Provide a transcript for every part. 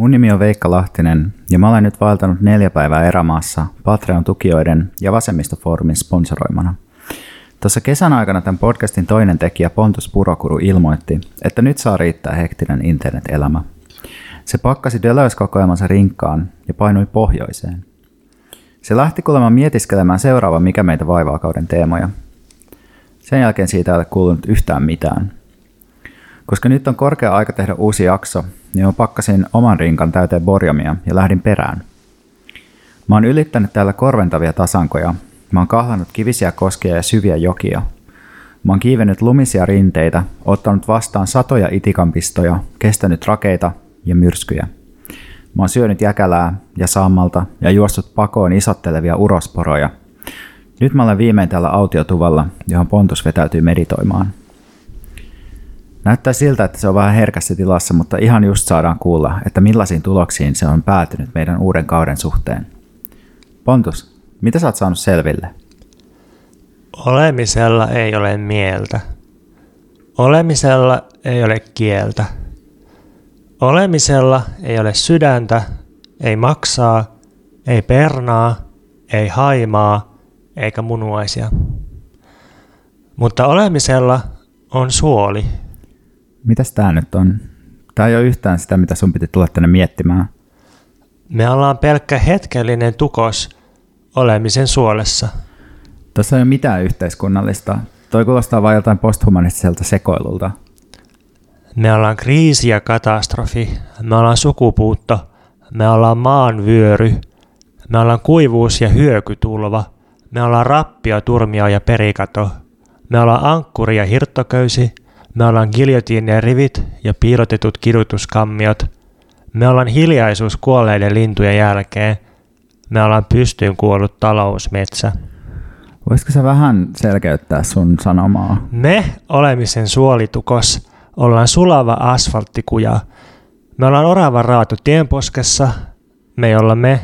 Mun nimi on Veikka Lahtinen ja mä olen nyt vaeltanut 4 päivää erämaassa Patreon-tukijoiden ja Vasemmistofoorumin sponsoroimana. Tuossa kesän aikana tämän podcastin toinen tekijä Pontus Purokuru ilmoitti, että nyt saa riittää hektinen internet-elämä. Se pakkasi Deloys-kokoelmansa rinkkaan ja painui pohjoiseen. Se lähti kuulemma mietiskelemään seuraavan Mikä meitä vaivaa -kauden teemoja. Sen jälkeen siitä ei ole kuulunut yhtään mitään. Koska nyt on korkea aika tehdä uusi jakso, niin mä pakkasin oman rinkan täyteen borjomia ja lähdin perään. Mä oon ylittänyt täällä korventavia tasankoja. Mä oon kahlannut kivisiä koskia ja syviä jokia. Mä oon kiivennyt lumisia rinteitä, ottanut vastaan satoja itikanpistoja, kestänyt rakeita ja myrskyjä. Mä oon syönyt jäkälää ja sammalta ja juostut pakoon isottelevia urosporoja. Nyt mä olen viimein täällä autiotuvalla, johon Pontus vetäytyy meditoimaan. Näyttää siltä, että se on vähän herkässä tilassa, mutta ihan just saadaan kuulla, että millaisiin tuloksiin se on päätynyt meidän uuden kauden suhteen. Pontus, mitä sä oot saanut selville? Olemisella ei ole mieltä. Olemisella ei ole kieltä. Olemisella ei ole sydäntä, ei maksaa, ei pernaa, ei haimaa, eikä munuaisia. Mutta olemisella on suoli. Mitäs tää nyt on? Tää ei ole yhtään sitä, mitä sun piti tulla tänne miettimään. Me ollaan pelkkä hetkellinen tukos olemisen suolessa. Tuossa ei ole mitään yhteiskunnallista. Toi kuulostaa vain jotain posthumanistiselta sekoilulta. Me ollaan kriisi ja katastrofi. Me ollaan sukupuutto. Me ollaan maanvyöry. Me ollaan kuivuus ja hyökytulva. Me ollaan rappio, turmio ja perikato. Me ollaan ankkuri ja hirttoköysi. Me ollaan giljotiinien rivit ja piilotetut kidutuskammiot. Me ollaan hiljaisuus kuolleiden lintujen jälkeen. Me ollaan pystyyn kuollut talousmetsä. Voisitko sä vähän selkeyttää sun sanomaa? Me olemisen suolitukos ollaan sulava asfalttikuja. Me ollaan oravan raatu tienposkessa. Me ollaan me.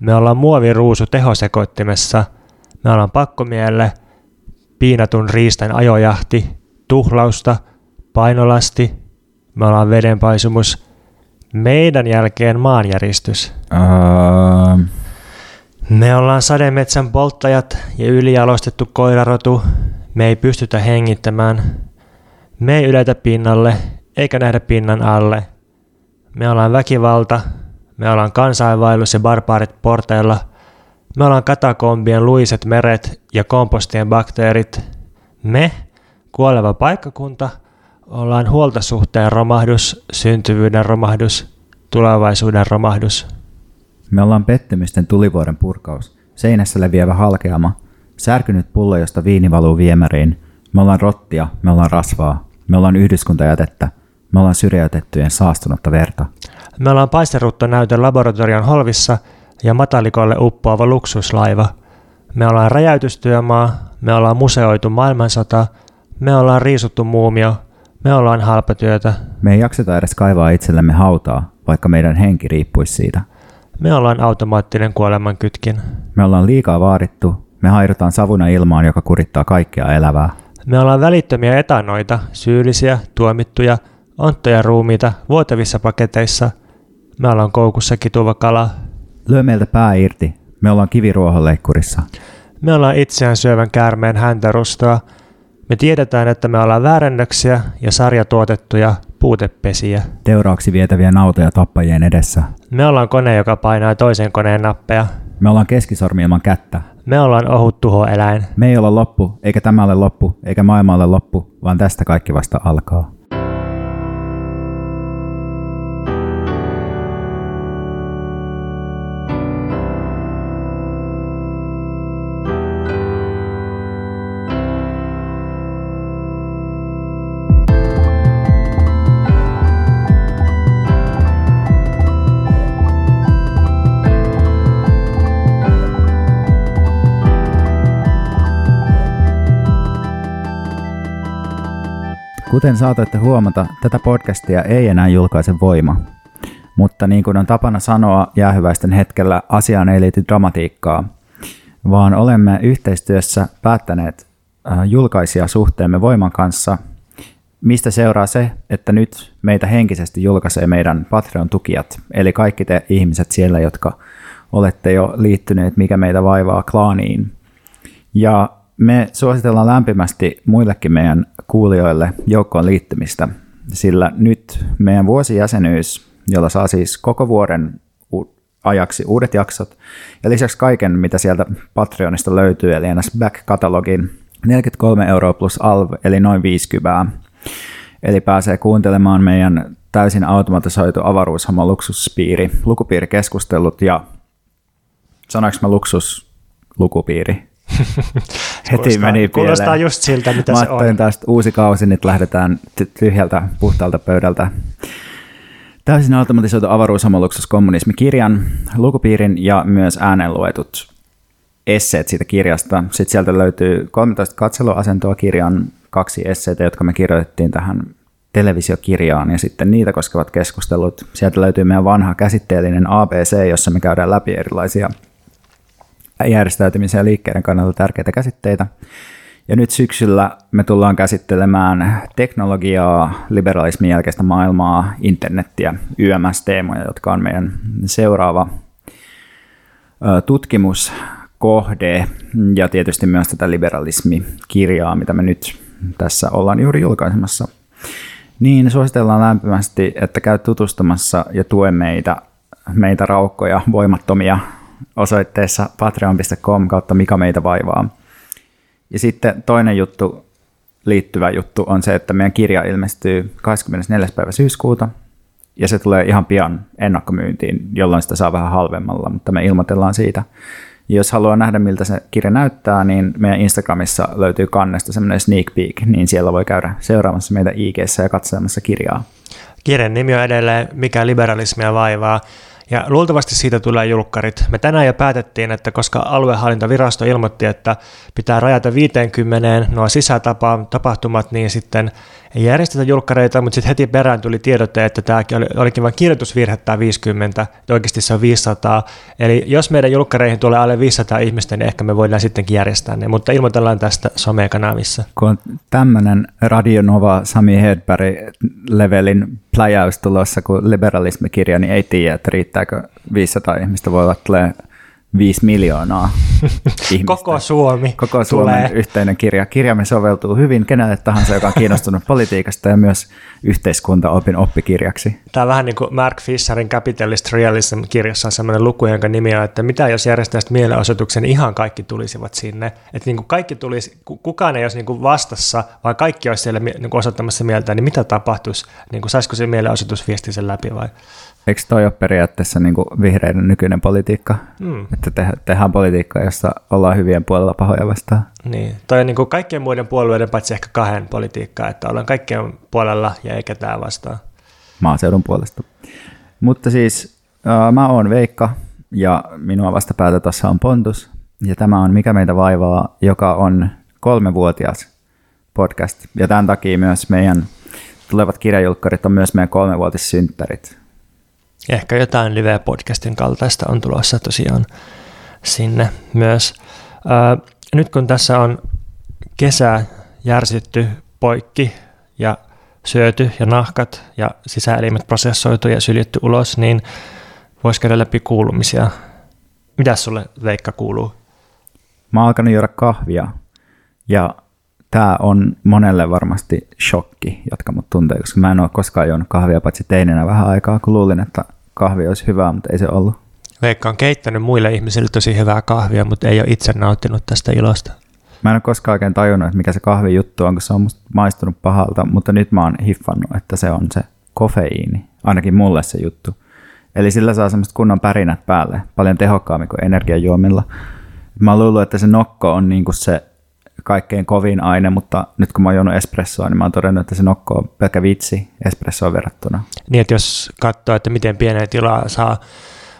Me ollaan muoviruusu tehosekoittimessa. Me ollaan pakkomielle. Piinatun riistan ajojahti, tuhlausta, painolasti, me ollaan vedenpaisumus, meidän jälkeen maanjäristys. Me ollaan sademetsän polttajat ja ylijalostettu koirarotu, me ei pystytä hengittämään, me ei yletä pinnalle eikä nähdä pinnan alle. Me ollaan väkivalta, me ollaan kansainvaellus ja barbaarit porteilla. Me ollaan katakombien luiset meret ja kompostien bakteerit. Me, kuoleva paikkakunta, ollaan huoltosuhteen romahdus, syntyvyyden romahdus, tulevaisuuden romahdus. Me ollaan pettymysten tulivuoren purkaus, seinässä leviävä halkeama, särkynyt pullo, josta viini valuu viemäriin. Me ollaan rottia, me ollaan rasvaa, me ollaan yhdyskuntajätettä, me ollaan syrjäytettyjen saastunutta verta. Me ollaan paisteruttonäytön laboratorion holvissa, ja matalikolle uppoava luksuslaiva. Me ollaan räjäytystyömaa, me ollaan museoitu maailmansota, me ollaan riisuttu muumio, me ollaan halpatyötä. Me ei jakseta edes kaivaa itsellemme hautaa, vaikka meidän henki riippuisi siitä. Me ollaan automaattinen kuolemankytkin. Me ollaan liikaa vaadittu, me hairutaan savuna ilmaan, joka kurittaa kaikkea elävää. Me ollaan välittömiä etanoita, syyllisiä, tuomittuja, onttoja ruumiita, vuotavissa paketeissa. Me ollaan koukussa kituva kala. Lyö meiltä pää irti. Me ollaan kiviruohonleikkurissa. Me ollaan itseään syövän käärmeen häntärustoa. Me tiedetään, että me ollaan väärennöksiä ja sarjatuotettuja puutepesiä. Teuraaksi vietäviä nautoja tappajien edessä. Me ollaan kone, joka painaa toisen koneen nappeja. Me ollaan keskisormi ilman kättä. Me ollaan ohut tuhoeläin. Me ei olla loppu, eikä tämä ole loppu, eikä maailma ole loppu, vaan tästä kaikki vasta alkaa. Kuten saatoitte huomata, tätä podcastia ei enää julkaise Voima. Mutta niin kuin on tapana sanoa jäähyväisten hetkellä, asiaan ei liity dramatiikkaa, vaan olemme yhteistyössä päättäneet julkaisijasuhteemme Voiman kanssa mistä seuraa se, että nyt meitä henkisesti julkaisee meidän Patreon-tukijat, eli kaikki te ihmiset siellä, jotka olette jo liittyneet Mikä meitä vaivaa klaaniin. Ja me suositellaan lämpimästi muillekin meidän kuulijoille joukkoon liittymistä, sillä nyt meidän vuosijäsenyys, jolla saa siis koko vuoden ajaksi uudet jaksot ja lisäksi kaiken, mitä sieltä Patreonista löytyy, eli ennäs back-katalogin, 43 € plus alv, eli noin 50. Eli pääsee kuuntelemaan meidän täysin automatisoitu avaruushamon luksuspiiri, lukupiirikeskustelut ja sanoinko mä luksuslukupiiri? Heti meni pieleen. Kuulostaa just siltä, mitä se on. Mä ajattelin taas uusi kausi, nyt lähdetään tyhjältä puhtaalta pöydältä. Täysin automatisoitu avaruushamon luksuskommunismikirjan, lukupiirin ja myös äänenluetut esseet siitä kirjasta. Sitten sieltä löytyy 13 katseluasentoa kirjan, 2 esseitä, jotka me kirjoitettiin tähän televisiokirjaan ja sitten niitä koskevat keskustelut. Sieltä löytyy meidän vanha käsitteellinen ABC, jossa me käydään läpi erilaisia järjestäytymisen ja liikkeiden kannalta tärkeitä käsitteitä. Ja nyt syksyllä me tullaan käsittelemään teknologiaa, liberalismin jälkeistä maailmaa, internettiä, YMS-teemoja, jotka on meidän seuraava tutkimuskohde ja tietysti myös tätä liberalismikirjaa, mitä me nyt tässä ollaan juuri julkaisemassa. Niin suositellaan lämpimästi, että käy tutustumassa ja tue meitä raukkoja, voimattomia osoitteessa patreon.com/mikä meitä vaivaa. Ja sitten toinen juttu, liittyvä juttu on se, että meidän kirja ilmestyy 24. päivä syyskuuta ja se tulee ihan pian ennakkomyyntiin, jolloin sitä saa vähän halvemmalla, mutta me ilmoitellaan siitä. Ja jos haluaa nähdä, miltä se kirja näyttää, niin meidän Instagramissa löytyy kannesta semmoinen sneak peek, niin siellä voi käydä seuraamassa meitä IG:ssä ja katselemassa kirjaa. Kirjan nimi on edelleen Mikä liberalismia vaivaa. Ja luultavasti siitä tulee julkkarit. Me tänään jo päätettiin, että koska aluehallintovirasto ilmoitti, että pitää rajata 50 nuo sisätapahtumat, niin sitten ei järjestetä julkkareita, mutta sitten heti perään tuli tiedote, että tämäkin olikin vain kirjoitusvirhe tämä 50, ja oikeasti se on 500. Eli jos meidän julkkareihin tulee alle 500 ihmistä, niin ehkä me voidaan sittenkin järjestää ne, mutta ilmoitellaan tästä somekanavissa. Kun on tämmöinen Radio Nova Sami Hedberg-levelin pläjäys tulossa kuin liberalismikirja, niin ei tiedä, että riittääkö 500 ihmistä, voi olla tulee 5 miljoonaa ihmistä. Koko Suomi. Koko Suomen tulee. Yhteinen kirja. Kirjamme soveltuu hyvin kenelle tahansa, joka on kiinnostunut politiikasta ja myös yhteiskuntaopin oppikirjaksi. Tämä on vähän niin kuin Mark Fisherin Capitalist Realism -kirjassa on sellainen luku, jonka nimi on, että mitä jos järjestäisit mielenosoituksen, niin ihan kaikki tulisivat sinne. Että niin kuin kaikki tulisi, kukaan ei olisi niin kuin vastassa, vaan kaikki olisi siellä niin kuin osoittamassa mieltä, niin mitä tapahtuisi? Niin kuin saisiko se mielenosoitusviesti sen läpi vai? Eikö toi ole periaatteessa niin kuin vihreiden nykyinen politiikka? Mm. Että tehdään politiikkaa, jossa ollaan hyvien puolella pahoja vastaan. Niin, toi on niin kuin kaikkien muiden puolueiden paitsi ehkä 2 politiikkaa, että ollaan kaikkien puolella ja ei ketään vastaan. Maaseudun puolesta. Mutta siis mä oon Veikka ja minua vastapäätä tuossa on Pontus. Ja tämä on Mikä meitä vaivaa, joka on 3-vuotias podcast. Ja tämän takia myös meidän tulevat kirjajulkkarit on myös meidän 3-vuotissynttärit. Ehkä jotain live-podcastin kaltaista on tulossa tosiaan sinne myös. Nyt kun tässä on kesää järsitty poikki ja syöty ja nahkat ja sisäelimet prosessoitu ja syljetty ulos, niin voisi käydä läpi kuulumisia. Mitäs sulle, Veikka, kuuluu? Mä oon alkanut juoda kahvia ja tää on monelle varmasti shokki, jotka mut tuntee, koska mä en ole koskaan juonut kahvia paitsi teinenä vähän aikaa, kun luulin, että kahvi olisi hyvää, mutta ei se ollut. Veikka on keittänyt muille ihmisille tosi hyvää kahvia, mutta ei ole itse nauttinut tästä ilosta. Mä en ole koskaan oikein tajunnut, että mikä se kahvi juttu on, kun se on musta maistunut pahalta, mutta nyt mä oon hiffannut, että se on se kofeiini, ainakin mulle se juttu. Eli sillä saa semmoista kunnon pärinät päälle, paljon tehokkaammin kuin energiajuomilla. Mä oon luullut, että se nokko on niinku se kaikkein kovin aine, mutta nyt kun mä oon juonut espressoa, niin mä oon todennut, että se nokko on pelkä vitsi espressoon verrattuna. Niin, että jos katsoo, että miten pieneen tilaa saa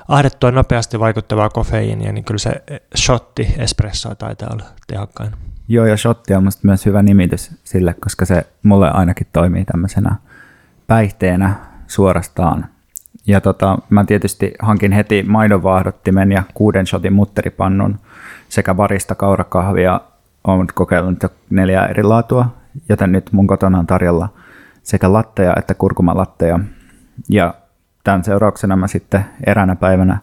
ahdettua nopeasti vaikuttavaa kofeiinia, niin kyllä se shotti espressoa taitaa olla tehokkain. Joo, ja shotti on musta myös hyvä nimitys sille, koska se mulle ainakin toimii tämmöisenä päihteenä suorastaan. Ja mä tietysti hankin heti maidonvaahdottimen ja 6 shotin mutteripannun sekä barista kaurakahvia. Olen kokeillut 4 eri laatua, joten nyt mun kotona on tarjolla sekä latteja että kurkumalatteja. Ja tämän seurauksena mä sitten eräänä päivänä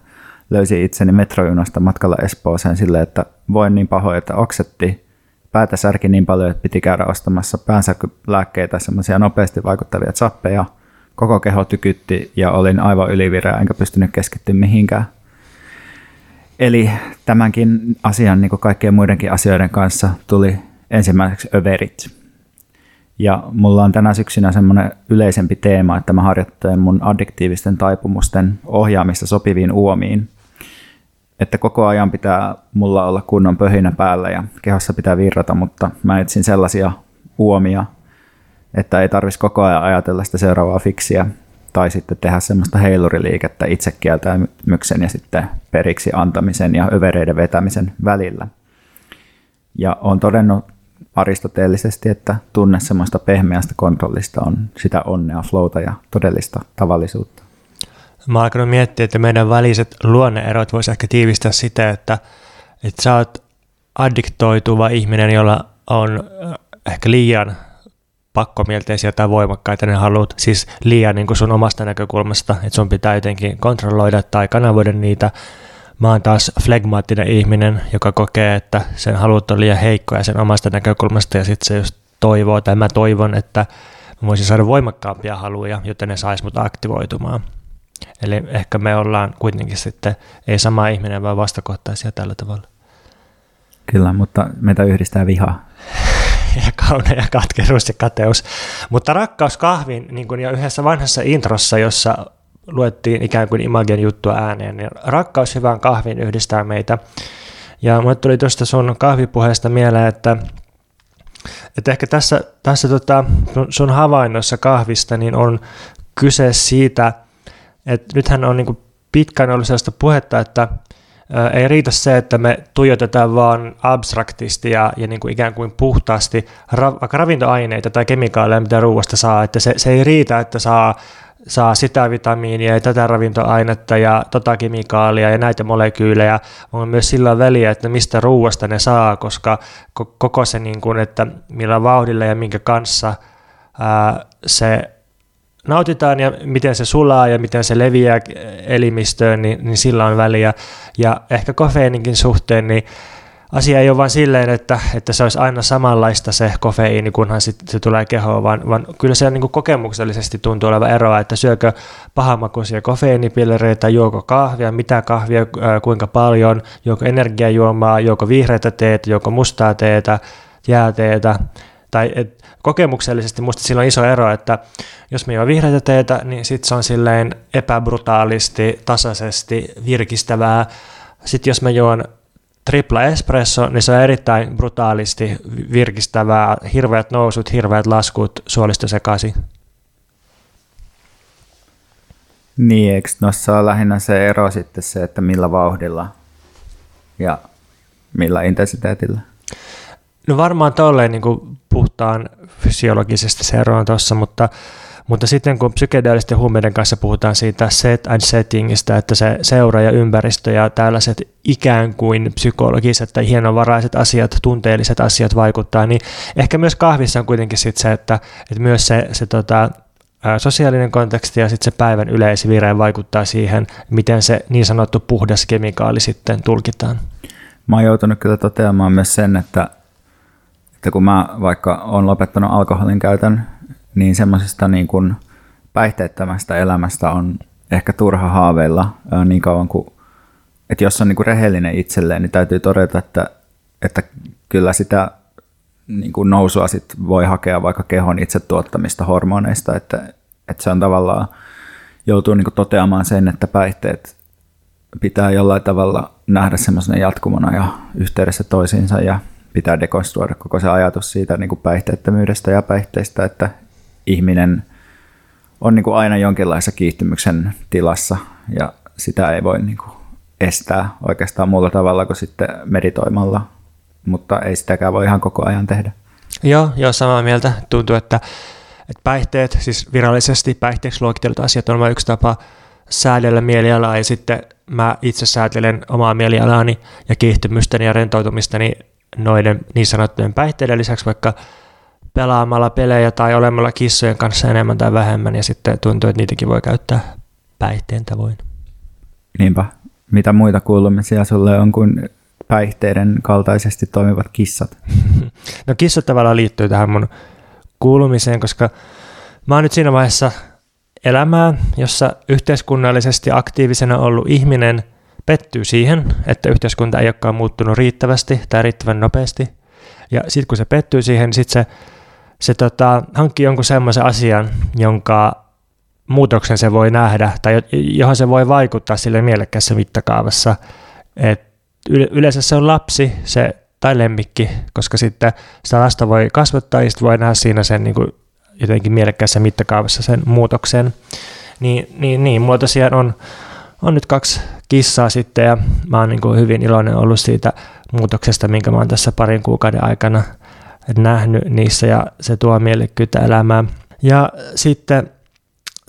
löysin itseni metrojunasta matkalla Espooseen silleen, että voin niin pahoin, että oksetti, päätä särki niin paljon, että piti käydä ostamassa päänsärkylääkkeitä, semmoisia nopeasti vaikuttavia zappeja. Koko keho tykytti ja olin aivan ylivireä, enkä pystynyt keskittymään mihinkään. Eli tämänkin asian, niin kuin kaikkien muidenkin asioiden kanssa, tuli ensimmäiseksi överit. Ja mulla on tänä syksynä semmoinen yleisempi teema, että mä harjoittelen mun addiktiivisten taipumusten ohjaamista sopiviin uomiin. Että koko ajan pitää mulla olla kunnon pöhinä päällä ja kehossa pitää virrata, mutta mä etsin sellaisia uomia, että ei tarvitsisi koko ajan ajatella sitä seuraavaa fiksiä tai sitten tehdä semmoista heiluriliikettä itsekieltämyksen ja sitten periksi antamisen ja övereiden vetämisen välillä. Ja olen todennut aristoteellisesti, että tunne semmoista pehmeästä kontrollista on sitä onnea, flowta ja todellista tavallisuutta. Mä oon alkanut miettiä, että meidän väliset luonneerot voisi ehkä tiivistää sitä, että sä oot addiktoituva ihminen, jolla on ehkä liian pakkomielteisiä tai voimakkaita, ne haluat siis liian niin kuin sun omasta näkökulmasta, että sun pitää jotenkin kontrolloida tai kanavoida niitä. Mä oon taas flegmaattinen ihminen, joka kokee, että sen halut on liian heikkoja sen omasta näkökulmasta ja sitten se just toivoo, tai mä toivon, että mä voisin saada voimakkaampia haluja, joten ne sais mut aktivoitumaan. Eli ehkä me ollaan kuitenkin sitten, ei sama ihminen, vaan vastakohtaisia tällä tavalla. Kyllä, mutta meitä yhdistää vihaa. Ja kauneja, katkeruus ja kateus. Mutta rakkaus kahvin, niin kuin jo yhdessä vanhassa introssa, jossa luettiin ikään kuin Imagen juttua ääneen, niin rakkaus hyvään kahviin yhdistää meitä. Ja minulle tuli tuosta sun kahvipuheesta mieleen, että ehkä tässä sun havainnossa kahvista niin on kyse siitä, että nythän on niin kuin pitkään ollut sellaista puhetta, että ei riitä se, että me tuijotetaan vaan abstraktisti ja niin kuin ikään kuin puhtaasti ravintoaineita tai kemikaaleja, mitä ruuasta saa. Että se ei riitä, että saa sitä vitamiinia ja tätä ravintoainetta ja tota kemikaalia ja näitä molekyylejä. On myös sillä väliä, että mistä ruuasta ne saa, koska koko se, niin kuin, että millä vauhdilla ja minkä kanssa se nautitaan ja miten se sulaa ja miten se leviää elimistöön, niin sillä on väliä. Ja ehkä kofeiininkin suhteen, niin asia ei ole vain silleen, että se olisi aina samanlaista se kofeiini, kunhan se tulee kehoon, vaan kyllä se niin kuin kokemuksellisesti tuntuu olevan eroa, että syökö pahamakuisia kofeiinipillereitä, juoko kahvia, mitä kahvia, kuinka paljon, juoko energiajuomaa, juoko vihreätä teetä, juoko mustaa teetä, jääteetä. Tai kokemuksellisesti musta sillä on iso ero, että jos me juo vihreitä teetä, niin sit se on silleen epäbrutaalisti, tasaisesti, virkistävää. Sitten jos mä juon tripla espresso, niin se on erittäin brutaalisti, virkistävää, hirveät nousut, hirveät laskut, suolisto sekaisin. Niin, eikö noissa on lähinnä se ero sitten se, että millä vauhdilla ja millä intensiteetillä? No varmaan tolleen niin kuin puhutaan fysiologisesti se ero on tuossa, mutta sitten kun psykedeellisten huumeiden kanssa puhutaan siitä set and settingistä, että se seura ja ympäristö ja tällaiset ikään kuin psykologiset tai hienovaraiset asiat, tunteelliset asiat vaikuttaa, niin ehkä myös kahvissa on kuitenkin sit se, että myös se sosiaalinen konteksti ja sitten se päivän yleisvire vaikuttaa siihen, miten se niin sanottu puhdas kemikaali sitten tulkitaan. Mä oon joutunut kyllä toteamaan myös sen, että kun mä vaikka olen lopettanut alkoholin käytön, niin semmoisesta niin kuin päihteettömästä elämästä on ehkä turha haaveilla niin kauan kuin, että jos on niin kuin rehellinen itselleen, niin täytyy todeta, että kyllä sitä niin kuin nousua sit voi hakea vaikka kehon itse tuottamista hormoneista, että se on tavallaan, joutuu niin kuin toteamaan sen, että päihteet pitää jollain tavalla nähdä semmoisena jatkumona ja yhteydessä toisiinsa ja pitää dekonstruoida koko se ajatus siitä niin kuin päihteettömyydestä ja päihteistä, että ihminen on niin kuin aina jonkinlaisessa kiihtymyksen tilassa ja sitä ei voi niin kuin estää oikeastaan muulla tavalla kuin sitten meditoimalla, mutta ei sitäkään voi ihan koko ajan tehdä. Joo, samaa mieltä. Tuntuu, että päihteet, siis virallisesti päihteeksi luokitellut asiat on vain yksi tapa säädellä mielialaa ja sitten mä itse säätelen omaa mielialaani ja kiihtymystäni ja rentoutumistani noiden niin sanottujen päihteiden lisäksi vaikka pelaamalla pelejä tai olemalla kissojen kanssa enemmän tai vähemmän, ja sitten tuntuu, että niitäkin voi käyttää päihteen tavoin. Niinpä. Mitä muita kuulumisia sulle on kuin päihteiden kaltaisesti toimivat kissat? No kissat tavallaan liittyy tähän mun kuulumiseen, koska mä oon nyt siinä vaiheessa elämää, jossa yhteiskunnallisesti aktiivisena ollut ihminen pettyy siihen, että yhteiskunta ei olekaan muuttunut riittävästi tai riittävän nopeasti. Ja sitten kun se pettyy siihen, niin sitten se hankkii jonkun semmoisen asian, jonka muutoksen se voi nähdä tai johon se voi vaikuttaa sille mielekkäässä mittakaavassa. Et yleensä se on lapsi se, tai lemmikki, koska sitten sitä lasta voi kasvattaa ja sitten voi nähdä siinä sen niin kuin jotenkin mielekkäässä mittakaavassa sen muutoksen. Niin mulla tosiaan on nyt 2 kissaa sitten ja mä oon niin kuin hyvin iloinen ollut siitä muutoksesta, minkä mä oon tässä parin kuukauden aikana nähnyt niissä, ja se tuo mielekkyyttä elämään. Ja sitten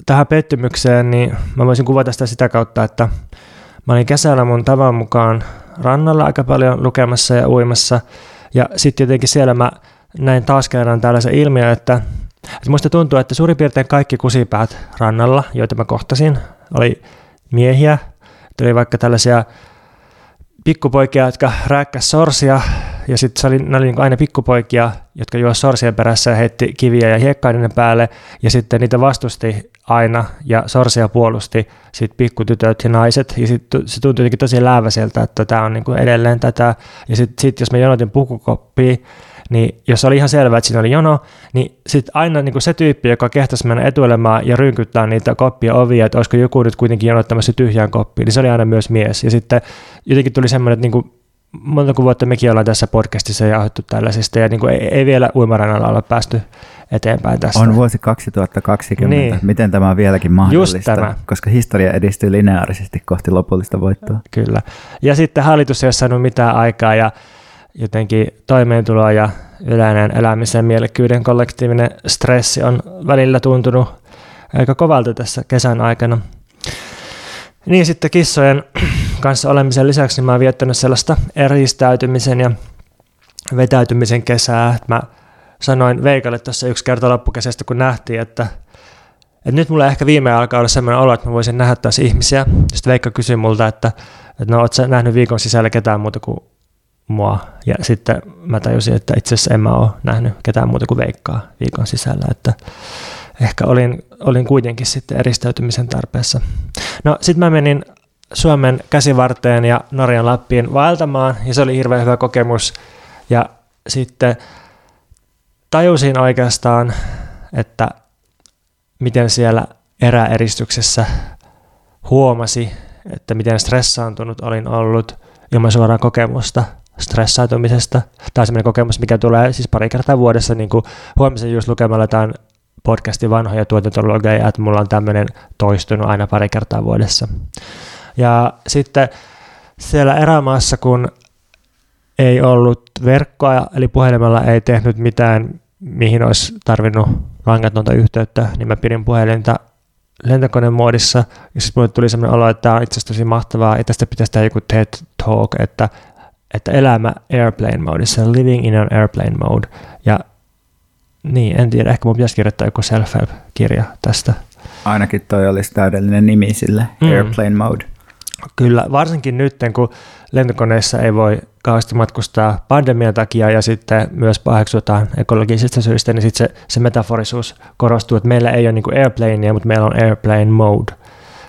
tähän pettymykseen, niin mä voisin kuvata sitä kautta, että mä olin kesällä mun tavan mukaan rannalla aika paljon lukemassa ja uimassa, ja sitten jotenkin siellä mä näin taas kerran tällaisen ilmiön, että musta tuntuu, että suurin piirtein kaikki kusipäät rannalla, joita mä kohtasin, oli miehiä. Tuli vaikka tällaisia pikkupoikia, jotka rääkkäs sorsia, ja sitten ne oli niinku aina pikkupoikia, jotka juosi sorsien perässä ja heitti kiviä ja hiekkaa niiden päälle, ja sitten niitä vastusti aina, ja sorsia puolusti sitten pikkutytöt ja naiset, ja sitten se tuntui jotenkin tosi lääväseltä, että tämä on niinku edelleen tätä, ja sitten jos mä jonotin pukukoppia, niin jos oli ihan selvää, että siinä oli jono, niin sitten aina niin kuin se tyyppi, joka kehtäisi mennä etuilemaan ja rynkyttää niitä koppia ovia, että olisiko joku nyt kuitenkin jonottamassa tyhjään koppiin, niin se oli aina myös mies. Ja sitten jotenkin tuli semmoinen, että niin kuin monta vuotta mekin ollaan tässä podcastissa ja ohjattu tällaisista, ja niin kuin ei vielä uimarannalla olla päästy eteenpäin tässä. On vuosi 2020. Niin. Miten tämä on vieläkin mahdollista? Koska historia edistyy lineaarisesti kohti lopullista voittoa. Kyllä. Ja sitten hallitus ei ole saanut mitään aikaa, ja jotenkin toimeentulo ja yleinen elämisen mielekkyyden kollektiivinen stressi on välillä tuntunut aika kovalta tässä kesän aikana. Niin sitten kissojen kanssa olemisen lisäksi mä oon viettänyt sellaista eristäytymisen ja vetäytymisen kesää. Mä sanoin Veikalle tuossa yksi kerta loppukesästä, kun nähtiin, että nyt mulla ehkä viime alkaa olla sellainen olo, että mä voisin nähdä taas ihmisiä. Sitten Veikka kysyi multa, että no oot sä nähnyt viikon sisällä ketään muuta kuin mua. Ja sitten mä tajusin, että itse asiassa en mä ole nähnyt ketään muuta kuin Veikkaa viikon sisällä, että ehkä olin kuitenkin sitten eristäytymisen tarpeessa. No sit mä menin Suomen käsivarteen ja Norjan Lappiin vaeltamaan, ja se oli hirveän hyvä kokemus, ja sitten tajusin oikeastaan, että miten siellä eräeristyksessä huomasi, että miten stressaantunut olin ollut ilman suoraan kokemusta stressautumisesta. Tämä on sellainen kokemus, mikä tulee siis pari kertaa vuodessa, niin kuin huomisen just lukemalla tämän podcastin vanhoja tuotantologeja, että mulla on tämmöinen toistunut aina pari kertaa vuodessa. Ja sitten siellä erämaassa, kun ei ollut verkkoa, eli puhelimella ei tehnyt mitään, mihin olisi tarvinnut langatonta yhteyttä, niin mä pidin puhelinta lentokoneen muodissa, ja sitten mulle tuli sellainen olo, että tämä on itse asiassa tosi mahtavaa, ja tästä pitäisi tehdä joku TED Talk, että elämä airplane modeissa, living in an airplane mode. Ja niin, en tiedä, ehkä mun pitäisi kirjoittaa joku self-help-kirja tästä. Ainakin toi olisi täydellinen nimi sille, airplane mode. Kyllä, varsinkin nyt, kun lentokoneissa ei voi kauheasti matkustaa pandemian takia ja sitten myös paheksutaan ekologisista syistä, niin sitten se metaforisuus korostuu, että meillä ei ole niin kuin airplaneja, mutta meillä on airplane mode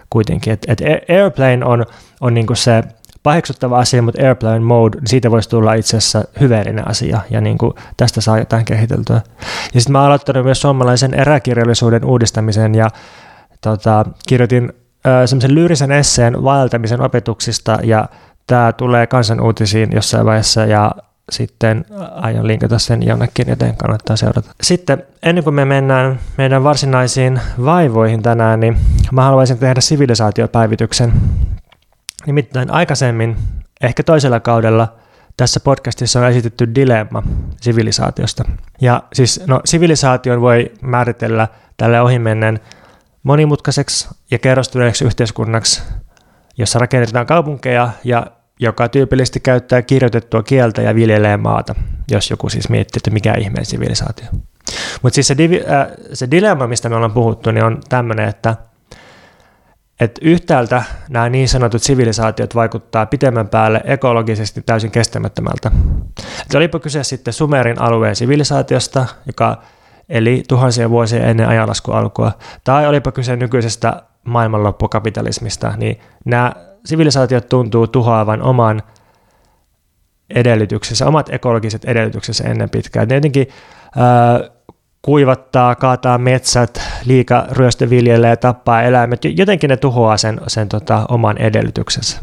kuitenkin. Että airplane on niin kuin se paheksuttava asia, mutta airplane mode, niin siitä voisi tulla itse asiassa hyveellinen asia, ja niin kuin tästä saa jotain kehiteltyä. Ja sitten mä oon aloittanut myös suomalaisen eräkirjallisuuden uudistamisen, ja kirjoitin semmoisen lyyrisen esseen vaeltamisen opetuksista, ja tämä tulee Kansan uutisiin jossain vaiheessa, ja sitten aion linkata sen jonnekin, joten kannattaa seurata. Sitten ennen kuin me mennään meidän varsinaisiin vaivoihin tänään, niin mä haluaisin tehdä sivilisaatiopäivityksen. Nimittäin aikaisemmin, ehkä toisella kaudella, tässä podcastissa on esitetty dilemma sivilisaatiosta. Ja siis sivilisaation voi määritellä tälle ohimennen monimutkaiseksi ja kerrostuneeksi yhteiskunnaksi, jossa rakennetaan kaupunkeja ja joka tyypillisesti käyttää kirjoitettua kieltä ja viljelee maata, jos joku siis miettii, että mikä ihmeen sivilisaatio. Mutta siis se dilemma, mistä me ollaan puhuttu, niin on tämmöinen, että yhtäältä nämä niin sanotut sivilisaatiot vaikuttaa pitemmän päälle ekologisesti täysin kestämättömältä. Et olipa kyse sitten Sumerin alueen sivilisaatiosta, joka eli tuhansia vuosia ennen ajanlaskun alkua, tai olipa kyse nykyisestä maailmanloppukapitalismista, niin nämä sivilisaatiot tuntuu tuhoavan oman edellytyksensä, omat ekologiset edellytyksensä ennen pitkään. Ne jotenkin kuivattaa, kaataa metsät, liika ryöstöviljelee, tappaa eläimet, jotenkin ne tuhoaa sen oman edellytyksensä.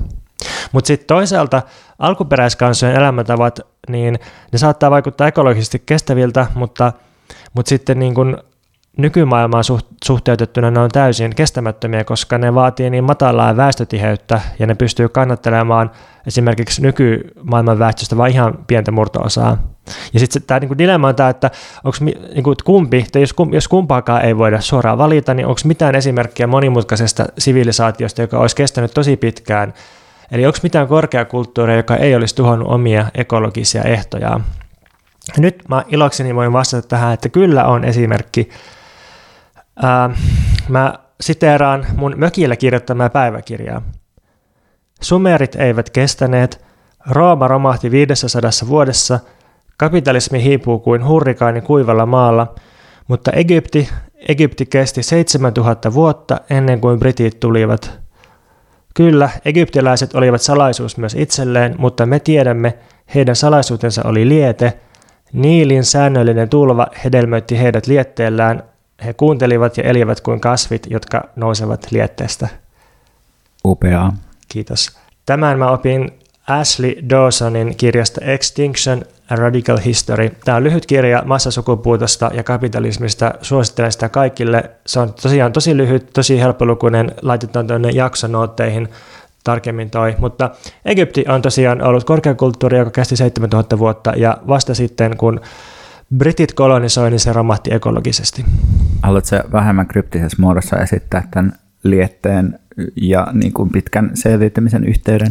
Mutta sitten toisaalta alkuperäiskansojen elämäntavat, niin ne saattaa vaikuttaa ekologisesti kestäviltä, mutta sitten niin kun nykymaailmaan suhteutettuna ne on täysin kestämättömiä, koska ne vaatii niin matalaa väestötiheyttä ja ne pystyy kannattelemaan esimerkiksi nykymaailman väestöstä vain ihan pientä murto-osaa. Ja sitten tämä niinku dilemma on tämä, että onks, niinku, kumpi, tai jos kumpaakaan ei voida suoraan valita, niin onko mitään esimerkkiä monimutkaisesta sivilisaatiosta, joka olisi kestänyt tosi pitkään? Eli onko mitään korkeakulttuuria, joka ei olisi tuhonnut omia ekologisia ehtojaan? Nyt mä ilokseni voin vastata tähän, että kyllä on esimerkki. Mä siteeraan mun mökillä kirjoittamaa päiväkirjaa. Sumerit eivät kestäneet, Rooma romahti 500 vuodessa, kapitalismi hiipuu kuin hurrikaani kuivalla maalla, mutta Egypti kesti 7000 vuotta ennen kuin britit tulivat. Kyllä, egyptiläiset olivat salaisuus myös itselleen, mutta me tiedämme, heidän salaisuutensa oli liete. Niilin säännöllinen tulva hedelmöitti heidät lietteellään. He kuuntelivat ja elivät kuin kasvit, jotka nousevat lietteestä. Upeaa. Kiitos. Tämän mä opin Ashley Dawsonin kirjasta Extinction. A Radical History. Tämä on lyhyt kirja massasukupuutosta ja kapitalismista. Suosittelen sitä kaikille. Se on tosiaan tosi lyhyt, tosi helppolukuinen. Laitetaan tuonne jaksonootteihin tarkemmin toi. Mutta Egypti on tosiaan ollut korkeakulttuuri, joka kesti 7000 vuotta ja vasta sitten, kun britit kolonisoi, niin se romahti ekologisesti. Haluatko vähemmän kryptisessä muodossa esittää tämän lietteen ja niin kuin pitkän selviytymisen yhteyden?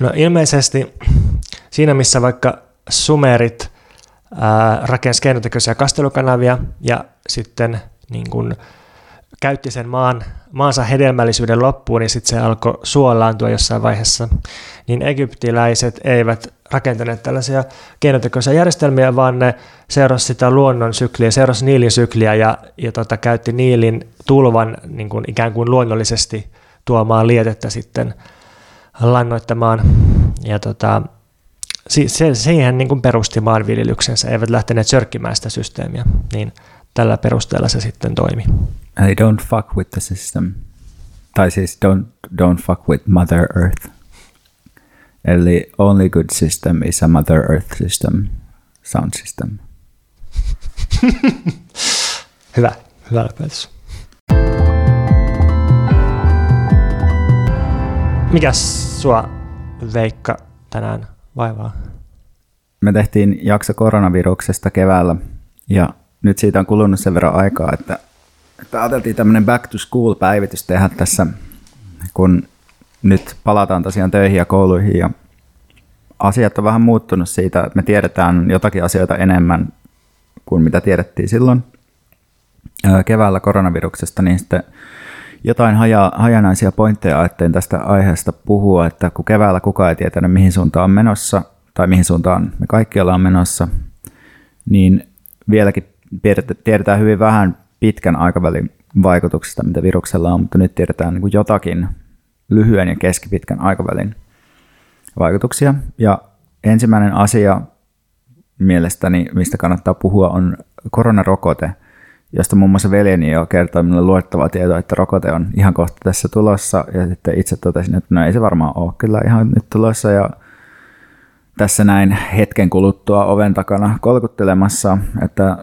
No ilmeisesti siinä, missä vaikka sumerit rakensi keinotekoisia kastelukanavia ja sitten niin kun käytti sen maansa hedelmällisyyden loppuun, niin sitten se alkoi suolaantua jossain vaiheessa, niin egyptiläiset eivät rakentaneet tällaisia keinotekoisia järjestelmiä, vaan ne seurasi sitä luonnon sykliä, seurasi Niilin sykliä ja käytti Niilin tulvan niin kun ikään kuin luonnollisesti tuomaan lietettä sitten lannoittamaan ja siihen niin kuin perusti maanviljelyksensä, eivät lähteneet sörkkimään sitä systeemiä, niin tällä perusteella se sitten toimi. Eli don't fuck with the system, tai siis don't fuck with Mother Earth. Eli only good system is a Mother Earth system, sound system. Hyvä lopetus. Mikäs sua, Veikka, tänään vaivaa? Me tehtiin jakso koronaviruksesta keväällä ja nyt siitä on kulunut sen verran aikaa, että ajateltiin tämmöinen back to school -päivitys tehdä tässä, kun nyt palataan tosiaan töihin ja kouluihin ja asiat on vähän muuttunut siitä, että me tiedetään jotakin asioita enemmän kuin mitä tiedettiin silloin keväällä koronaviruksesta, niin sitten jotain hajanaisia pointteja ajattelin tästä aiheesta puhua, että kun keväällä kukaan ei tietänyt mihin suuntaan on menossa, tai mihin suuntaan me kaikki ollaan menossa, niin vieläkin tiedetään hyvin vähän pitkän aikavälin vaikutuksista, mitä viruksella on, mutta nyt tiedetään niin kuin jotakin lyhyen ja keskipitkän aikavälin vaikutuksia. Ja ensimmäinen asia mielestäni, mistä kannattaa puhua, on koronarokote, josta muun muassa veljeni jo kertoi minulle luotettavaa tietoa, että rokote on ihan kohta tässä tulossa, ja sitten itse totesin, että no ei se varmaan ole kyllä ihan nyt tulossa, ja tässä näin hetken kuluttua oven takana kolkuttelemassa, että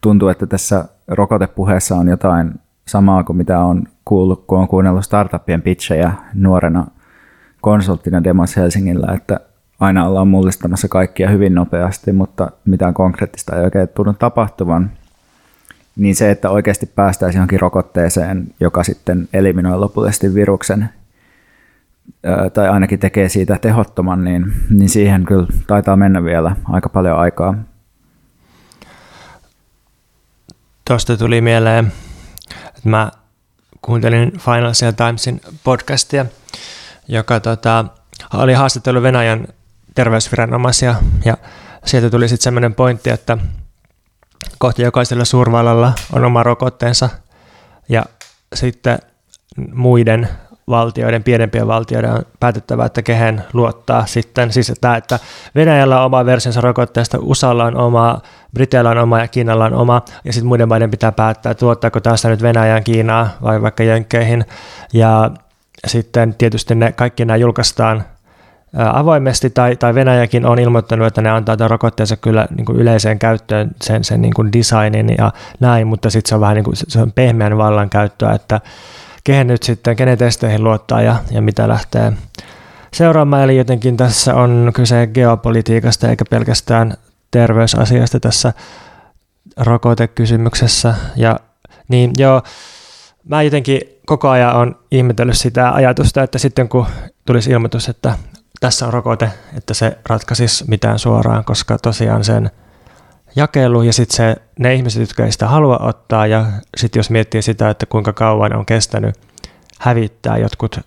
tuntuu, että tässä rokotepuheessa on jotain samaa kuin mitä on kuullut, kun on kuunnellut startupien pitchejä nuorena konsulttina Demos Helsingillä, että aina ollaan mullistamassa kaikkia hyvin nopeasti, mutta mitään konkreettista ei oikein tunnu tapahtuvan. Niin se, että oikeasti päästäisiin johonkin rokotteeseen, joka sitten eliminoi lopullisesti viruksen, tai ainakin tekee siitä tehottoman, niin siihen kyllä taitaa mennä vielä aika paljon aikaa. tuosta tuli mieleen, että mä kuuntelin Financial Timesin podcastia, joka oli haastatellut Venäjän terveysviranomaisia, ja sieltä tuli sitten semmoinen pointti, että kohta jokaisella suurvallalla on oma rokotteensa, ja sitten muiden valtioiden, pienempien valtioiden on päätettävä, että kehen luottaa sitten. Siis tämä, että Venäjällä on oma versionsa rokotteesta, USAlla on oma, Briteillä on oma ja Kiinalla on oma, ja sitten muiden maiden pitää päättää, tuottaako tästä nyt Venäjään, Kiinaa vai vaikka Jenkkeihin. Ja sitten tietysti ne, kaikki nämä julkaistaan avoimesti, tai Venäjäkin on ilmoittanut, että ne antaa tämän rokotteensa kyllä niin kuin yleiseen käyttöön, sen niin kuin designin ja näin, mutta sitten se on vähän niin kuin se on pehmeän vallan käyttöä, että kehen nyt sitten, kenen testeihin luottaa ja mitä lähtee seuraamaan. Eli jotenkin tässä on kyse geopolitiikasta eikä pelkästään terveysasiasta tässä rokotekysymyksessä. Ja niin joo, mä jotenkin koko ajan olen ihmetellyt sitä ajatusta, että sitten kun tulisi ilmoitus, että tässä on rokote, että se ratkaisisi mitään suoraan, koska tosiaan sen jakelu ja sitten ne ihmiset, jotka ei sitä halua ottaa, ja sitten jos miettii sitä, että kuinka kauan on kestänyt hävittää jotkut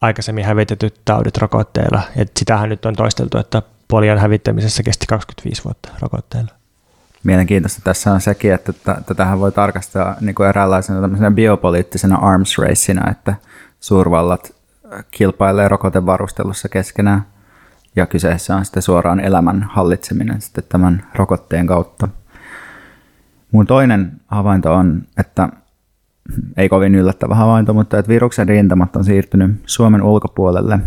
aikaisemmin hävitetyt taudit rokotteilla. Et sitähän nyt on toisteltu, että polion hävittämisessä kesti 25 vuotta rokotteilla. Mielenkiintoista tässä on sekin, että tätähän voi tarkastaa niin kuin eräänlaisena tämmöisenä biopoliittisena arms raceina, että suurvallat kilpailee rokotevarustelussa keskenään. Ja kyseessä on sitten suoraan elämän hallitseminen sitten tämän rokotteen kautta. Mun toinen havainto on, että ei kovin yllättävä havainto, mutta että viruksen rintamat on siirtynyt Suomen ulkopuolelle.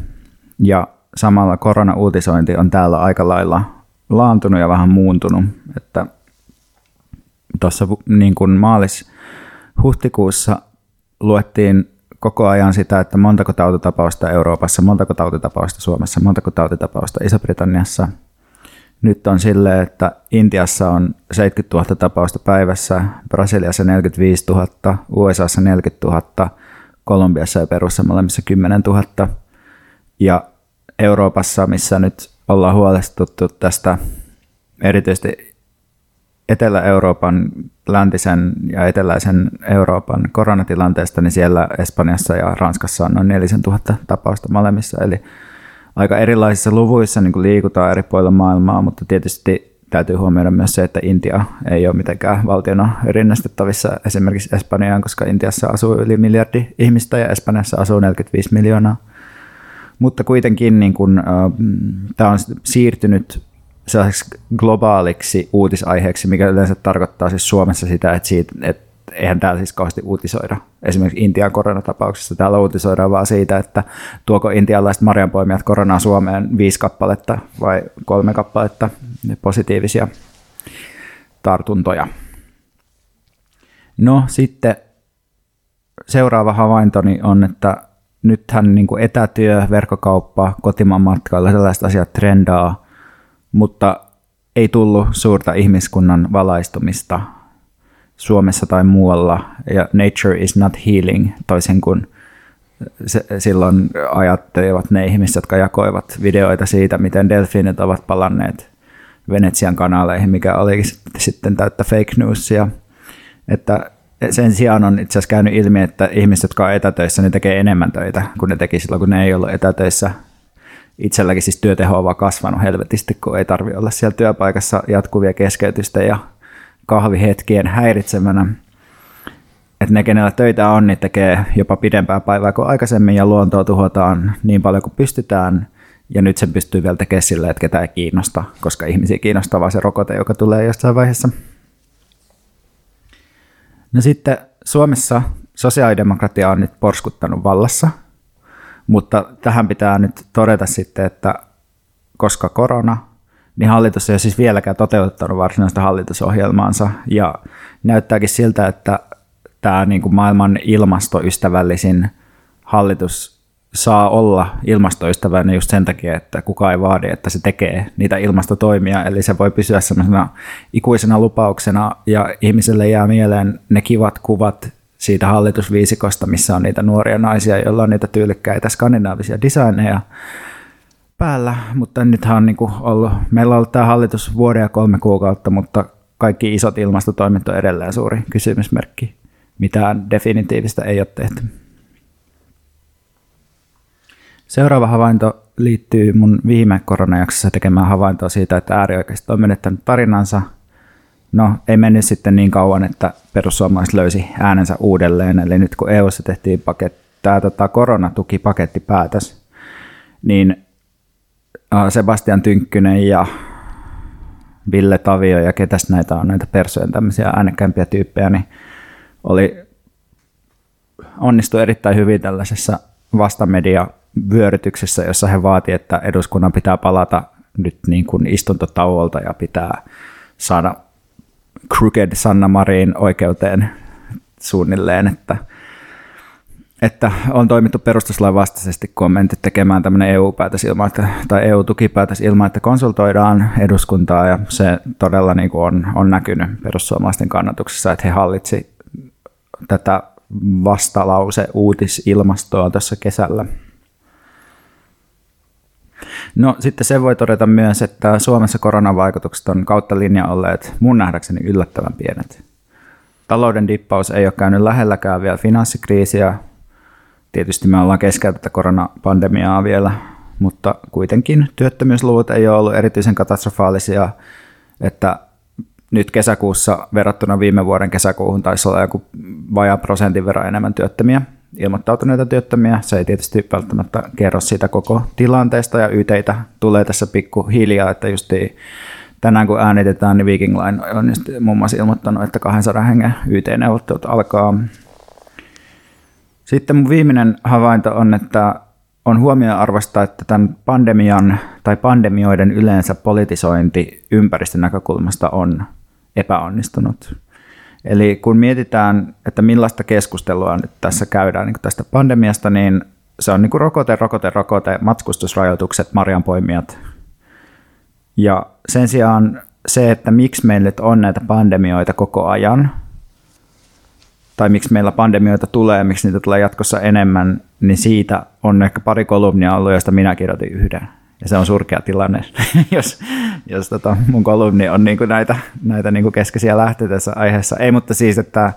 Ja samalla koronauutisointi on täällä aika lailla laantunut ja vähän muuntunut. Että tuossa niin kuin maalis-huhtikuussa luettiin koko ajan sitä, että montako tautitapausta Euroopassa, montako tautitapausta Suomessa, montako tautitapausta Iso-Britanniassa. Nyt on silleen, että Intiassa on 70 000 tapausta päivässä, Brasiliassa 45 000, USAssa 40 000, Kolumbiassa ja Perussa molemmissa 10 000. Ja Euroopassa, missä nyt ollaan huolestuttu tästä erityisesti Etelä-Euroopan, läntisen ja eteläisen Euroopan koronatilanteesta, niin siellä Espanjassa ja Ranskassa on noin 4000 tapausta molemmissa. Eli aika erilaisissa luvuissa niin kuin liikutaan eri puolilla maailmaa, mutta tietysti täytyy huomioida myös se, että Intia ei ole mitenkään valtiona rinnastettavissa esimerkiksi Espanjaan, koska Intiassa asuu yli 1 miljardi ihmistä ja Espanjassa asuu 45 miljoonaa. Mutta kuitenkin niin kuin, tämä on siirtynyt sellaiseksi globaaliksi uutisaiheeksi, mikä yleensä tarkoittaa siis Suomessa sitä, että eihän täällä siis kauheasti uutisoida. Esimerkiksi Intian koronatapauksessa täällä uutisoidaan vaan siitä, että tuoko intialaiset marjanpoimijat koronaa Suomeen 5 kappaletta vai 3 kappaletta positiivisia tartuntoja. No sitten seuraava havaintoni on, että nythän niin kuin etätyö, verkkokauppa, kotimaan matkailu, sellaiset asiat trendaa, mutta ei tullut suurta ihmiskunnan valaistumista Suomessa tai muualla. Ja nature is not healing, toisin kuin silloin ajattelivat ne ihmiset, jotka jakoivat videoita siitä, miten delfiinit ovat palanneet Venetsian kanaleihin, mikä oli sitten täyttä fake newsia. Että sen sijaan on itse asiassa käynyt ilmi, että ihmiset, jotka on etätöissä, ne tekee enemmän töitä kuin ne teki silloin, kun ne ei ollut etätöissä. Itselläkin siis työteho on vaan kasvanut helvetisti, kun ei tarvitse olla siellä työpaikassa jatkuvia keskeytystä ja kahvihetkien häiritsemänä. Että ne, kenellä töitä on, niin tekee jopa pidempää päivää kuin aikaisemmin ja luontoa tuhotaan niin paljon kuin pystytään. Ja nyt sen pystyy vielä tekemään silleen, että ketään ei kiinnosta, koska ihmisiä kiinnostaa vaan se rokote, joka tulee jossain vaiheessa. No sitten Suomessa sosiaalidemokratia on nyt porskuttanut vallassa. Mutta tähän pitää nyt todeta sitten, että koska korona, niin hallitus ei ole siis vieläkään toteuttanut varsinaista hallitusohjelmaansa. Ja näyttääkin siltä, että tämä niin kuin maailman ilmastoystävällisin hallitus saa olla ilmastoystävällinen just sen takia, että kukaan ei vaadi, että se tekee niitä ilmastotoimia. Eli se voi pysyä sellaisena ikuisena lupauksena ja ihmiselle jää mieleen ne kivat kuvat siitä hallitusviisikosta, missä on niitä nuoria naisia, joilla on niitä tyylikkäitä skandinaavisia designeja päällä, mutta nythän on niin kuin ollut, meillä on ollut tämä hallitus vuoden ja 3 kuukautta, mutta kaikki isot ilmastotoimet on edelleen suuri kysymysmerkki. Mitään definitiivistä ei ole tehty. Seuraava havainto liittyy mun viime koronajaksossa tekemään havaintoa siitä, että äärioikeisto on menettänyt tarinansa. No, ei mennyt sitten niin kauan, että perussuomalaiset löysi äänensä uudelleen. Eli nyt kun EU:ssa tehtiin koronatukipakettipäätös, niin Sebastian Tynkkynen ja Ville Tavio ja ketäs näitä on, näitä persojen tämmöisiä äänekkämpiä tyyppejä, niin onnistui erittäin hyvin tällaisessa vastamedia-vyörytyksessä, jossa he vaati, että eduskunnan pitää palata nyt niin kuin istuntotauolta ja pitää saada crooked Sanna Marin oikeuteen suunnilleen, että on toimittu perustuslain vastaisesti, kun on menty tekemään tämmöinen EU-päätös tai EU-tukipäätös ilman, että konsultoidaan eduskuntaa, ja se todella niin kuin on näkynyt perussuomalaisten kannatuksessa, että he hallitsi tätä vastalause-uutisilmastoa tässä kesällä. No sitten sen voi todeta myös, että Suomessa koronavaikutukset on kautta linja olleet mun nähdäkseni yllättävän pienet. Talouden dippaus ei ole käynyt lähelläkään vielä finanssikriisiä. Tietysti me ollaan keskellä tätä koronapandemiaa vielä, mutta kuitenkin työttömyysluvut ei ole ollut erityisen katastrofaalisia, että nyt kesäkuussa verrattuna viime vuoden kesäkuuhun taisi olla joku vajaan prosentin verran enemmän työttömiä, ilmoittautuneita työttömiä. Se ei tietysti välttämättä kerro siitä koko tilanteesta, ja yteitä tulee tässä pikkuhiljaa, että justiin tänään kun äänitetään, niin Viking Line on muun muassa ilmoittanut, että 200 hengen YT-neuvottelut alkaa. Sitten mun viimeinen havainto on, että on huomioarvoista, että tämän pandemian tai pandemioiden yleensä politisointi ympäristön näkökulmasta on epäonnistunut. Eli kun mietitään, että millaista keskustelua nyt tässä käydään niin tästä pandemiasta, niin se on niin kuin rokote, matkustusrajoitukset, marjanpoimijat. Ja sen sijaan se, että miksi meillä on näitä pandemioita koko ajan, tai miksi meillä pandemioita tulee, miksi niitä tulee jatkossa enemmän, niin siitä on ehkä pari kolumnia ollut, josta minä kirjoitin yhden. Ja se on surkea tilanne, jos mun kolumni on niinku näitä niinku keskeisiä lähteitä tässä aiheessa. Ei, mutta siis, että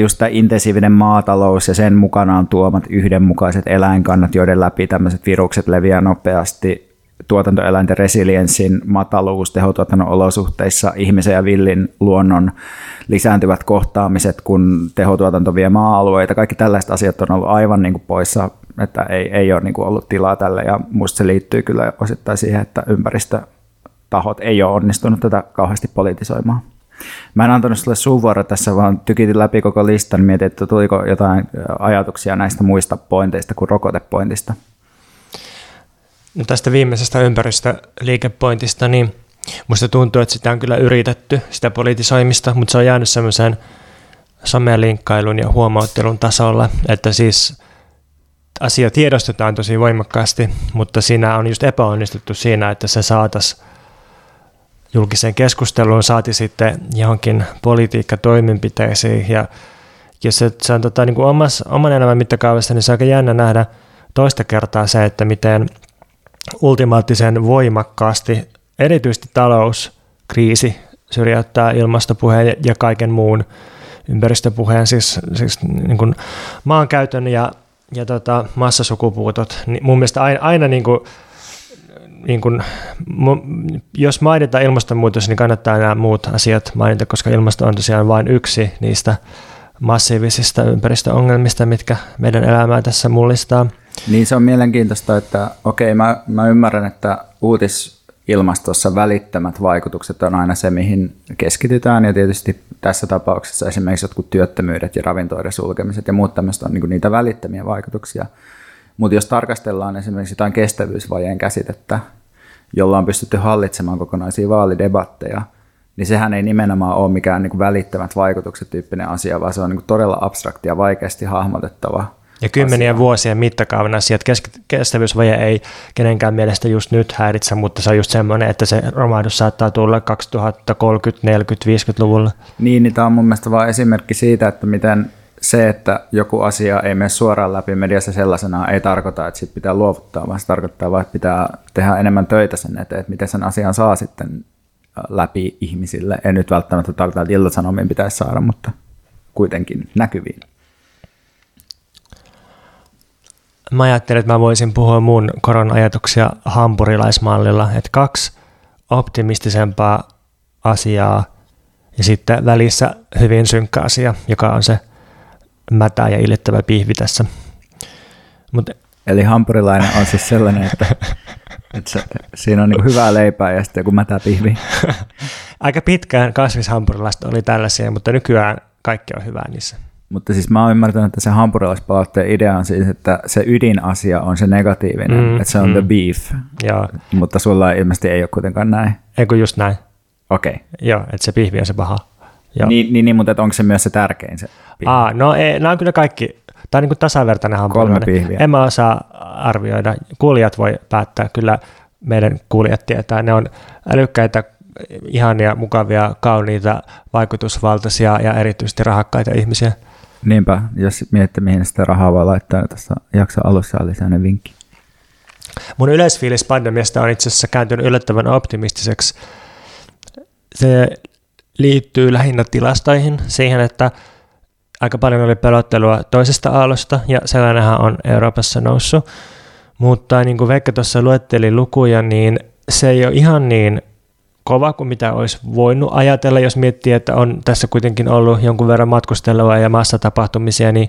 just tämä intensiivinen maatalous ja sen mukanaan tuomat yhdenmukaiset eläinkannat, joiden läpi tämmöiset virukset leviää nopeasti, tuotantoeläinten resilienssin mataluus tehotuotannon olosuhteissa, ihmisen ja villin luonnon lisääntyvät kohtaamiset, kun tehotuotanto vie maa-alueita. Kaikki tällaiset asiat on ollut aivan niin kuin poissa, että ei ole niin kuin ollut tilaa tälle, ja musta se liittyy kyllä osittain siihen, että ympäristötahot ei ole onnistunut tätä kauheasti politisoimaan. Mä en antanut sulle suuvuoro tässä, vaan tykitin läpi koko listan, mietin, että tuliko jotain ajatuksia näistä muista pointeista kuin rokotepointista. No tästä viimeisestä ympäristöliikepointista, niin musta tuntuu, että sitä on kyllä yritetty, sitä politisoimista, mutta se on jäänyt semmoisen somelinkkailun ja huomauttelun tasolla, että siis asia tiedostetaan tosi voimakkaasti, mutta siinä on just epäonnistuttu siinä, että se saataisiin julkiseen keskusteluun, saati sitten johonkin politiikkatoimenpiteisiin, ja jos se on niin kuin oman elämän mittakaavassa, niin se on aika jännä nähdä toista kertaa se, että miten ultimaattisen voimakkaasti erityisesti talouskriisi syrjäyttää ilmastopuheen ja kaiken muun ympäristöpuheen, siis niin kuin maankäytön ja massasukupuutot. Niin mun mielestä aina niin kuin, jos mainitaan ilmastonmuutos, niin kannattaa nämä muut asiat mainita, koska ilmasto on tosiaan vain yksi niistä massiivisista ympäristöongelmista, mitkä meidän elämää tässä mullistaa. Niin se on mielenkiintoista, että okei, mä ymmärrän, että uutisilmastossa välittömät vaikutukset on aina se, mihin keskitytään, ja tietysti tässä tapauksessa esimerkiksi jotkut työttömyydet ja ravintoiden sulkemiset ja muut tämmöistä on niinku niitä välittömiä vaikutuksia, mutta jos tarkastellaan esimerkiksi jotain kestävyysvajeen käsitettä, jolla on pystytty hallitsemaan kokonaisia vaalidebatteja, niin sehän ei nimenomaan ole mikään niinku välittömät vaikutukset tyyppinen asia, vaan se on niinku todella abstrakti ja vaikeasti hahmotettava. Ja kymmenien vuosien mittakaavan asiat, kestävyysvaje ei kenenkään mielestä just nyt häiritse, mutta se on just semmoinen, että se romahdus saattaa tulla 2030, 40, 50-luvulla. Niin tämä on mun mielestä vaan esimerkki siitä, että miten se, että joku asia ei mene suoraan läpi mediassa sellaisenaan, ei tarkoita, että sit pitää luovuttaa, vaan se tarkoittaa vaan, että pitää tehdä enemmän töitä sen eteen, että miten sen asian saa sitten läpi ihmisille. En nyt välttämättä tarvita, että Ilta-Sanomien pitäisi saada, mutta kuitenkin näkyviin. Mä ajattelin, että mä voisin puhua mun korona-ajatuksia hampurilaismallilla, että kaksi optimistisempaa asiaa ja sitten välissä hyvin synkkä asia, joka on se mätä ja iljettävä pihvi tässä. Mut eli hampurilainen on siis sellainen, että se, siinä on niin hyvää leipää ja sitten joku mätä pihvi. Aika pitkään kasvishampurilaiset oli tällaisia, mutta nykyään kaikki on hyvää niissä. Mutta siis mä oon ymmärtänyt, että se hampurilaispalautteen idea on siis, että se ydinasia on se negatiivinen, että se on the beef. Joo. Mutta sulla ilmeisesti ei ole kuitenkaan näin. Eikö just näin. Okei. Joo, että se pihvi on se paha. Niin, mutta onko se myös se tärkein se pihvi? No ei, nämä on kyllä kaikki, tämä on niin kuin tasavertainen hampurilainen. 3 pihviä. En mä osaa arvioida, kuulijat voi päättää, kyllä meidän kuulijat tietää, ne on älykkäitä, ihania, mukavia, kauniita, vaikutusvaltaisia ja erityisesti rahakkaita ihmisiä. Niinpä, jos miettii mihin sitä rahaa voi laittaa, niin tässä jakson alussa on lisäinen vinkki. Mun yleisfiilis pandemiasta on itse asiassa kääntynyt yllättävän optimistiseksi. Se liittyy lähinnä tilastoihin, siihen, että aika paljon oli pelottelua toisesta aallosta, ja sellainenhan on Euroopassa noussut. Mutta niin kuin Veikka tuossa luetteli lukuja, niin se ei ole ihan niin kova kuin mitä olisi voinut ajatella, jos miettii, että on tässä kuitenkin ollut jonkun verran matkustelua ja massatapahtumisia, niin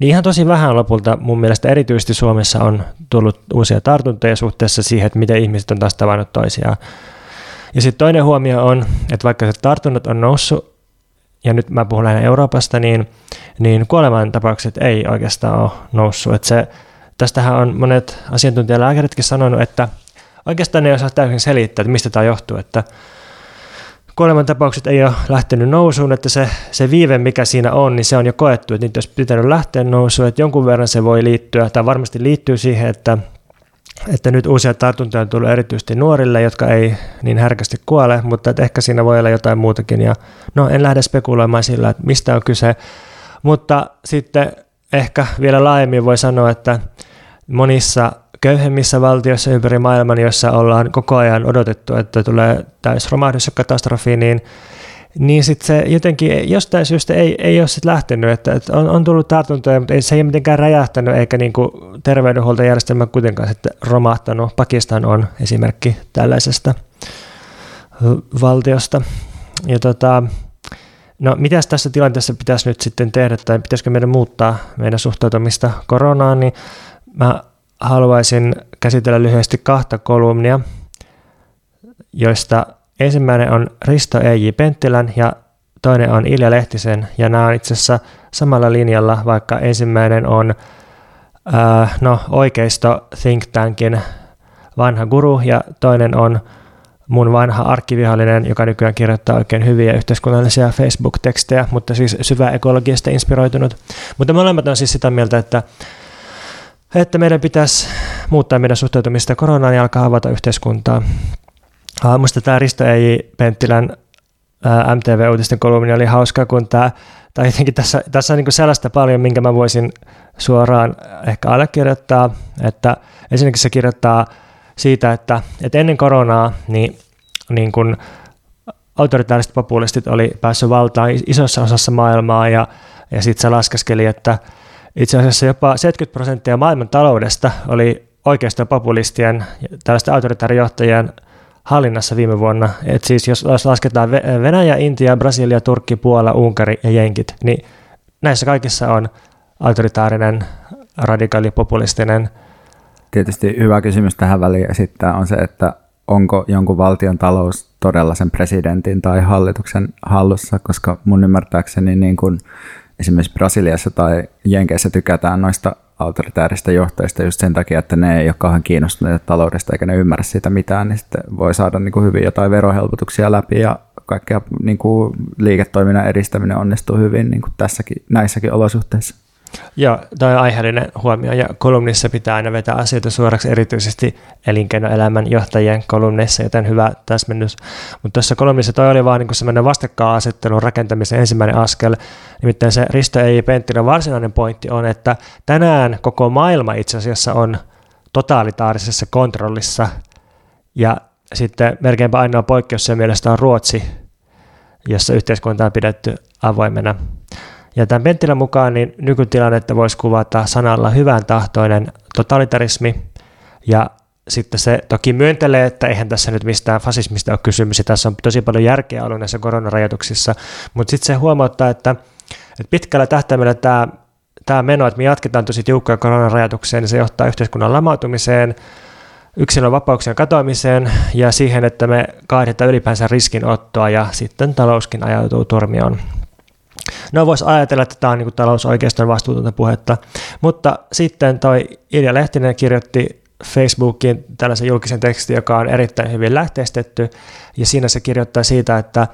ihan tosi vähän lopulta mun mielestä erityisesti Suomessa on tullut uusia tartuntoja suhteessa siihen, että miten ihmiset on taas tavannut toisiaan. Ja sitten toinen huomio on, että vaikka se tartunnat on noussut, ja nyt mä puhun lähinnä Euroopasta, niin kuolemantapaukset ei oikeastaan ole noussut. Et se, tästähän on monet asiantuntijalääkäritkin sanonut, että oikeastaan ei osaa täysin selittää, että mistä tämä johtuu, että kuolemantapaukset ei ole lähtenyt nousuun, että se viive, mikä siinä on, niin se on jo koettu, että niitä olisi pitänyt lähteä nousuun, että jonkun verran se voi liittyä, tai varmasti liittyy siihen, että nyt uusia tartuntoja on tullut erityisesti nuorille, jotka ei niin härkästi kuole, mutta että ehkä siinä voi olla jotain muutakin, ja no en lähde spekuloimaan sillä, että mistä on kyse, mutta sitten ehkä vielä laajemmin voi sanoa, että monissa köyhemmissä valtioissa ympäri maailman, joissa ollaan koko ajan odotettu, että tulee täysromahdus ja katastrofi, niin sitten se jotenkin jostain syystä ei ole sitten lähtenyt, että on tullut tartuntoja, mutta se ei ole mitenkään räjähtänyt, eikä niinku terveydenhuoltojärjestelmä kuitenkaan sitten romahtanut. Pakistan on esimerkki tällaisesta valtiosta. Ja no mitäs tässä tilanteessa pitäisi nyt sitten tehdä, tai pitäisikö meidän muuttaa meidän suhtautumista koronaan, niin mä haluaisin käsitellä lyhyesti 2 kolumnia, joista ensimmäinen on Risto E.J. Penttilän ja toinen on Ilja Lehtisen. Ja nämä on itse asiassa samalla linjalla, vaikka ensimmäinen on oikeisto think tankin vanha guru ja toinen on mun vanha arkkivihollinen, joka nykyään kirjoittaa oikein hyviä yhteiskunnallisia Facebook-tekstejä, mutta siis syvä ekologiasta inspiroitunut. Mutta molemmat on siis sitä mieltä, että meidän pitäisi muuttaa meidän suhtautumista koronaan ja alkaa avata yhteiskuntaa. Minusta tämä Risto E.J. Penttilän MTV-uutisten kolumni oli hauska, kun tai jotenkin tässä on niin kuin sellaista paljon, minkä mä voisin suoraan ehkä allekirjoittaa, että ensinnäkin se kirjoittaa siitä, että ennen koronaa niin kun autoritaariset populistit oli päässyt valtaan isossa osassa maailmaa ja sitten se laskeskeli, että itse asiassa jopa 70% maailman taloudesta oli oikeastaan populistien ja tällaisten autoritaarijohtajien hallinnassa viime vuonna. Et siis jos lasketaan Venäjä, Intia, Brasilia, Turkki, Puola, Unkari ja Jenkit, niin näissä kaikissa on autoritaarinen, radikaali, populistinen. Tietysti hyvä kysymys tähän väliin esittää on se, että onko jonkun valtion talous todella sen presidentin tai hallituksen hallussa, koska mun ymmärtääkseni niin kuin esimerkiksi Brasiliassa tai Jenkeissä tykätään noista autoritääristä johtajista just sen takia, että ne ei ole kauhean kiinnostuneita taloudesta eikä ne ymmärrä siitä mitään, niin sitten voi saada niin kuin hyvin jotain verohelpotuksia läpi ja kaikkea niin kuin liiketoiminnan edistäminen onnistuu hyvin niin kuin näissäkin olosuhteissa. Joo, tämä on aiheellinen huomio ja kolumnissa pitää aina vetää asioita suoraksi erityisesti elinkeinoelämän johtajien kolumneissa, joten hyvä täsmennys. Mutta tuossa kolumnissa toi oli vaan niin semmoinen vastakkainasettelun rakentamisen ensimmäinen askel, nimittäin se Risto E.J. Penttilän varsinainen pointti on, että tänään koko maailma itse asiassa on totalitaarisessa kontrollissa ja sitten melkeinpä ainoa poikkeus sen mielestä on Ruotsi, jossa yhteiskunta on pidetty avoimena. Ja tämän Penttilän mukaan niin nykytilannetta voisi kuvata sanalla hyvän tahtoinen totalitarismi, ja sitten se toki myöntelee, että eihän tässä nyt mistään fasismista ole kysymys, tässä on tosi paljon järkeä ollut näissä koronarajoituksissa, mutta sitten se huomauttaa, että pitkällä tähtäimellä tämä meno, että me jatketaan tosi tiukkoja koronarajoituksia, niin se johtaa yhteiskunnan lamautumiseen, yksilön vapauksien katoamiseen ja siihen, että me kaihdetaan ylipäänsä riskinottoa ja sitten talouskin ajautuu turmioon. No voisi ajatella, että tämä on niin talousoikeiston vastuutonta puhetta, mutta sitten toi Ilja Lehtinen kirjoitti Facebookiin tällaisen julkisen tekstin, joka on erittäin hyvin lähteistetty, ja siinä se kirjoittaa siitä, että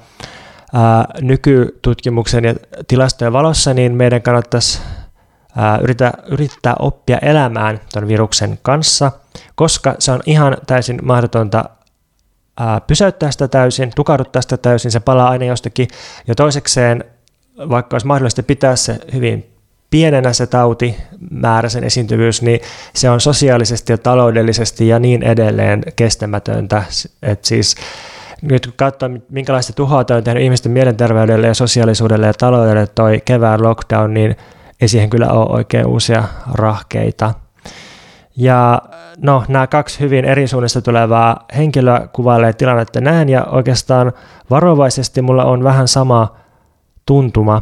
nykytutkimuksen ja tilastojen valossa niin meidän kannattaisi yrittää oppia elämään tuon viruksen kanssa, koska se on ihan täysin mahdotonta pysäyttää sitä täysin, tukahduttaa sitä täysin, se palaa aina jostakin, ja toisekseen vaikka olisi mahdollista pitää se hyvin pienenä se tautimäärä, sen esiintyvyys, niin se on sosiaalisesti ja taloudellisesti ja niin edelleen kestämätöntä. Et siis nyt kun katsoo, minkälaista tuhoa on tehnyt ihmisten mielenterveydelle ja sosiaalisuudelle ja taloudelle toi kevään lockdown, niin ei siihen kyllä ole oikein uusia rahkeita. Ja no, nämä kaksi hyvin eri suunnista tulevaa henkilöä kuvailee tilannetta näin, ja oikeastaan varovaisesti mulla on vähän sama tuntuma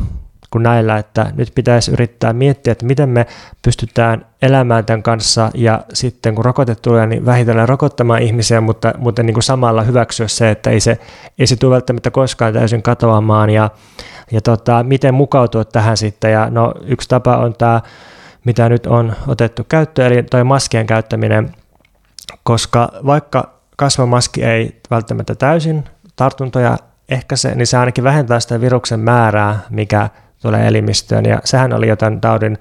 kuin näillä, että nyt pitäisi yrittää miettiä, että miten me pystytään elämään tämän kanssa, ja sitten kun rokote tulee, niin vähitellen rokottamaan ihmisiä, mutta niin kuin samalla hyväksyä se, että ei se tule välttämättä koskaan täysin katoamaan, ja miten mukautua tähän sitten, ja no yksi tapa on tämä, mitä nyt on otettu käyttöön, eli toi maskien käyttäminen, koska vaikka kasvomaski ei välttämättä täysin tartuntoja ehkäise, niin se ainakin vähentää sitä viruksen määrää, mikä tulee elimistöön, ja sehän oli jotain taudin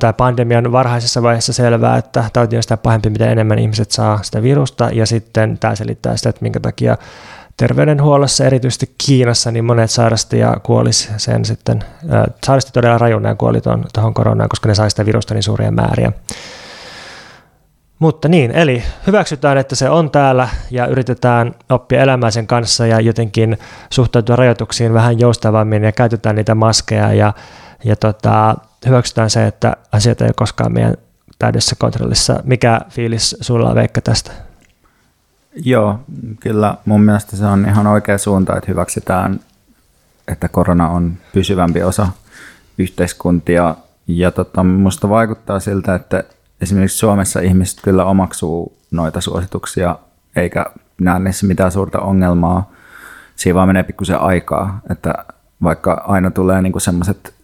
tai pandemian varhaisessa vaiheessa selvää, että tauti on sitä pahempi, mitä enemmän ihmiset saa sitä virusta, ja sitten tämä selittää sitä, että minkä takia terveydenhuollossa, erityisesti Kiinassa, niin monet sairasti ja kuolisi sen sitten, sairasti todella rajuna ja kuoli tuohon koronaan, koska ne sai sitä virusta niin suuria määriä. Mutta niin, eli hyväksytään, että se on täällä ja yritetään oppia elämään sen kanssa ja jotenkin suhtautua rajoituksiin vähän joustavammin ja käytetään niitä maskeja ja hyväksytään se, että asiat ei ole koskaan meidän täydessä kontrollissa. Mikä fiilis sulla on, Veikka, tästä? Joo, kyllä mun mielestä se on ihan oikea suunta, että hyväksytään, että korona on pysyvämpi osa yhteiskuntia ja musta vaikuttaa siltä, että esimerkiksi Suomessa ihmiset kyllä omaksuu noita suosituksia, eikä näe niissä mitään suurta ongelmaa. Siinä vaan menee pikkusen aikaa, että vaikka aina tulee niinku semmoiset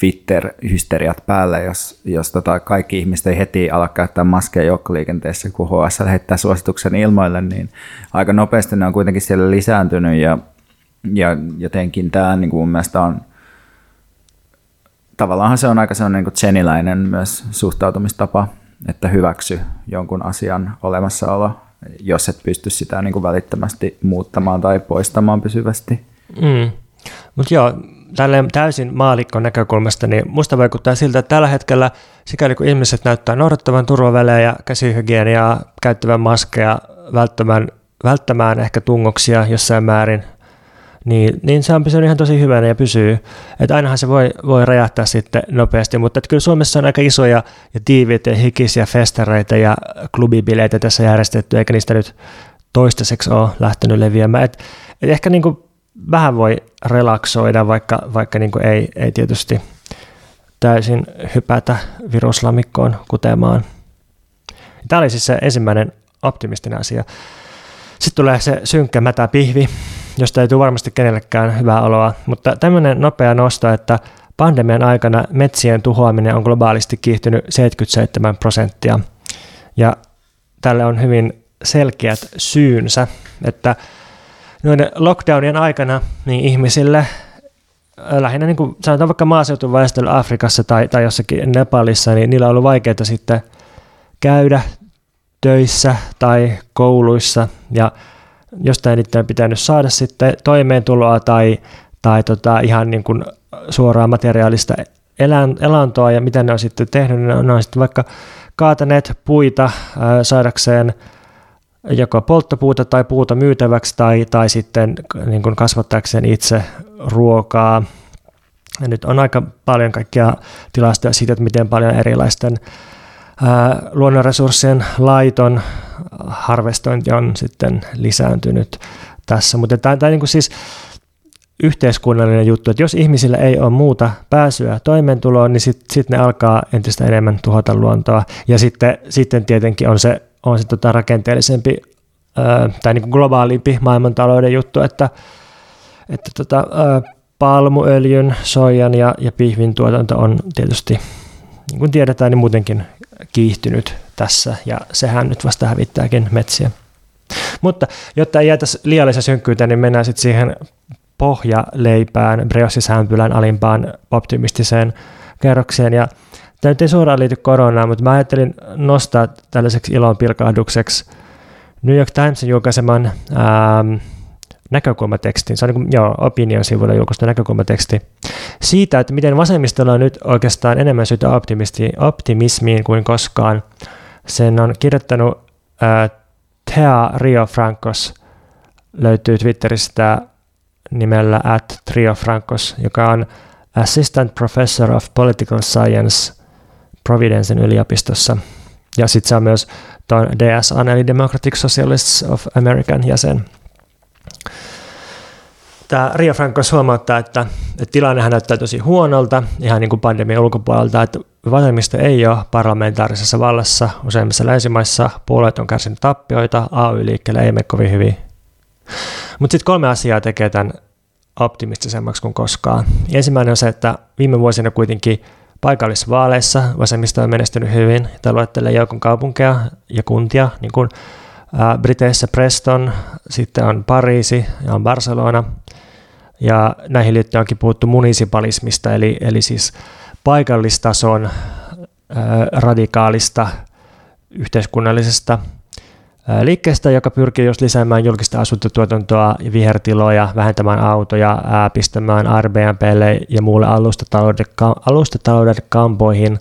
Twitter-hysteriat päälle, jos kaikki ihmiset ei heti ala käyttää maskeja joukkoliikenteessä, kun HSL heittää suosituksen ilmoille, niin aika nopeasti ne on kuitenkin siellä lisääntynyt ja jotenkin tämä niinku mun mielestä on tavallaan se on aika sellainen niin kuin tseniläinen myös suhtautumistapa, että hyväksy jonkun asian olemassaolo, jos et pysty sitä niin kuin välittömästi muuttamaan tai poistamaan pysyvästi. Mutta joo, tälleen täysin maallikkon näkökulmasta, niin musta vaikuttaa siltä, että tällä hetkellä sikäli kun ihmiset näyttää noudattavan turvavälejä, käsihygieniaa, käyttävän maskeja, välttämään ehkä tungoksia jossain määrin, niin se on pysynyt ihan tosi hyvänä ja pysyy. Että ainahan se voi räjähtää sitten nopeasti, mutta kyllä Suomessa on aika isoja ja tiiviitä ja hikisiä festareita ja klubibileitä tässä järjestetty, eikä niistä nyt toistaiseksi ole lähtenyt leviämään. Et ehkä niin kuin vähän voi relaksoida, vaikka niin kuin ei tietysti täysin hypätä viruslamikkoon kutemaan. Tämä oli siis se ensimmäinen optimistinen asia. Sitten tulee se synkkä mätäpihvi, josta ei tule varmasti kenellekään hyvää oloa, mutta tämmöinen nopea nosto, että pandemian aikana metsien tuhoaminen on globaalisti kiihtynyt 77%, ja tälle on hyvin selkeät syynsä, että noiden lockdownien aikana niin ihmisille, lähinnä niin kuin sanotaan vaikka maaseutuväestöllä Afrikassa tai jossakin Nepalissa, niin niillä on ollut vaikeaa sitten käydä töissä tai kouluissa, ja jostain niitä on pitänyt saada sitten toimeentuloa tai ihan niin kuin suoraan materiaalista elantoa, ja mitä ne on sitten tehnyt, ne on sitten vaikka kaataneet puita saadakseen joko polttopuuta tai puuta myytäväksi tai sitten niin kuin kasvattaakseen itse ruokaa. Ja nyt on aika paljon kaikkia tilastoja siitä, että miten paljon erilaisten luonnonresurssien laiton harvestointi on sitten lisääntynyt tässä. Mutta tämä niin kuin siis yhteiskunnallinen juttu, että jos ihmisillä ei ole muuta pääsyä toimeentuloon, niin sit ne alkaa entistä enemmän tuhota luontoa. Ja sitten tietenkin on se rakenteellisempi tai niin kuin globaalimpi maailmantalouden juttu, että palmuöljyn, soijan ja pihvin tuotanto on tietysti, niin kuin tiedetään, niin muutenkin kiihtynyt tässä, ja sehän nyt vasta hävittääkin metsiä. Mutta jotta ei jäätäisi liiallisen synkkyyteen, niin mennään sitten siihen pohjaleipään, briossishämpylän alimpaan optimistiseen kerrokseen, ja tämä nyt ei suoraan liity koronaan, mutta mä ajattelin nostaa tällaiseksi ilonpilkahdukseksi New York Timesin julkaiseman näkökulmatekstin, se on niin kuin, Opinion-sivuilla julkaistu näkökulmateksti, siitä, että miten vasemmistolla on nyt oikeastaan enemmän syytä optimismiin kuin koskaan. Sen on kirjoittanut Thea Riofrancos, löytyy Twitteristä nimellä @riofrancos, joka on Assistant Professor of Political Science Providencen yliopistossa. Ja sitten se on myös tuon DSAn, eli Democratic Socialists of American jäsen. Tämä Riofrancos huomauttaa, että tilannehän näyttää tosi huonolta, ihan niin kuin pandemian ulkopuolelta, että vasemmisto ei ole parlamentaarisessa vallassa. Useimmissa länsimaissa puolueet on kärsinyt tappioita, AY-liikkeelle ei mene kovin hyvin. Mutta sitten 3 asiaa tekee tämän optimistisemmaksi kuin koskaan. Ensimmäinen on se, että viime vuosina kuitenkin paikallisvaaleissa vasemmisto on menestynyt hyvin. Tämä luettelee joukon kaupunkeja ja kuntia, niin kuin Briteissä Preston, sitten on Pariisi ja on Barcelona. Ja näihin liittyen onkin puhuttu munisipalismista, eli siis paikallistason radikaalista yhteiskunnallisesta liikkeestä, joka pyrkii just lisäämään julkista asuntotuotantoa ja vihertiloja, vähentämään autoja, pistämään Airbnb:lle ja muulle alustatalouden kampoihin.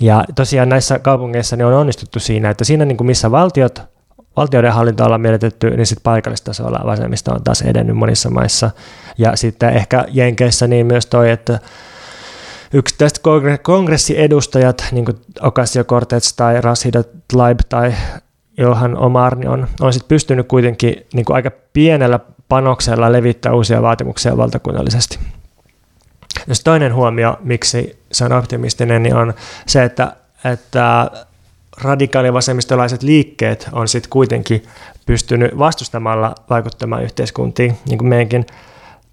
Ja tosiaan näissä kaupungeissa niin on onnistuttu siinä, että siinä niin kuin missä valtioiden hallinto ollaan mieletetty, niin sitten paikallistasolla vasemmista on taas edennyt monissa maissa. Ja sitten ehkä Jenkeissä niin myös toi, että yksittäiset kongressiedustajat, niin kuin Ocasio-Cortez tai Rashida Tlaib tai Ilhan Omar, niin on sitten pystynyt kuitenkin niin kuin aika pienellä panoksella levittämään uusia vaatimuksia valtakunnallisesti. Jos toinen huomio, miksi se on optimistinen, niin on se, että radikaalivasemmistolaiset liikkeet on sitten kuitenkin pystynyt vastustamalla vaikuttamaan yhteiskuntiin, niin kuin meidänkin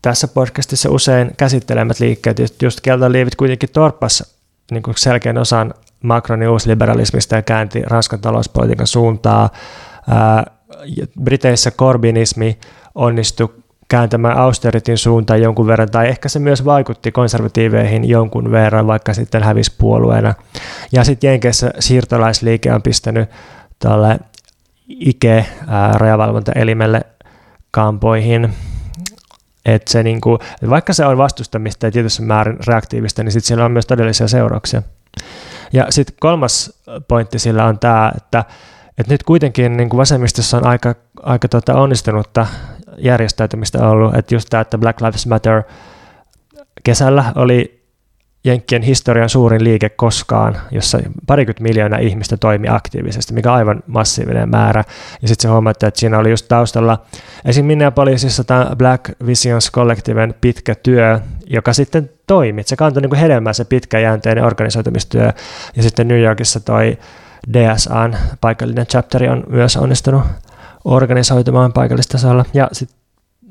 tässä podcastissa usein käsittelemät liikkeet. Just keltaliivit kuitenkin torppasi niin kuin selkeän osan Macronin uusliberalismista ja käänti Ranskan talouspolitiikan suuntaa. Briteissä Corbynismi onnistui kääntämään austeritin suuntaan jonkun verran, tai ehkä se myös vaikutti konservatiiveihin jonkun verran, vaikka sitten hävisi puolueena. Ja sitten Jenkeissä siirtolaisliike on pistänyt tälle IKE-rajavalvontaelimelle kampoihin. Et se niinku, vaikka se on vastustamista ja tietyssä määrin reaktiivista, niin sitten siellä on myös todellisia seurauksia. Ja sitten 3 pointti sillä on tämä, että nyt kuitenkin niin kuin vasemmistossa on aika onnistunutta järjestäytymistä ollut, että just tämä, että Black Lives Matter kesällä oli Jenkkien historian suurin liike koskaan, jossa 20 miljoonaa ihmistä toimi aktiivisesti, mikä on aivan massiivinen määrä. Ja sitten se huomattiin, että siinä oli just taustalla esim. Minneapolisissa tämä Black Visions Collectiven pitkä työ, joka sitten toimi. Se kantoi niin kuin hedelmää se pitkäjänteinen organisoitumistyö. Ja sitten New Yorkissa toi DSAn paikallinen chapteri on myös onnistunut organisoitumaan paikallistasolla. Ja sitten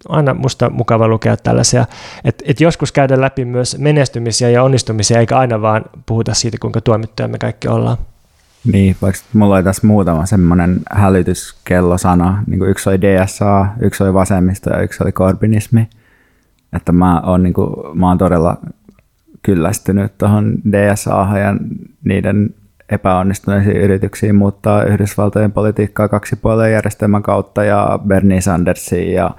aina musta mukava lukea tällaisia, että joskus käydään läpi myös menestymisiä ja onnistumisia, eikä aina vaan puhuta siitä, kuinka tuomittuja me kaikki ollaan. Niin, vaikka mulla oli tässä muutama semmoinen hälytyskellosana. Niin kuin yksi oli DSA, yksi oli vasemmisto ja yksi oli korbinismi. Että mä oon todella kyllästynyt tuohon DSAhan ja niiden epäonnistuneisiin yrityksiin muuttaa Yhdysvaltojen politiikkaa kaksipuolueen järjestelmän kautta ja Bernie Sandersiin ja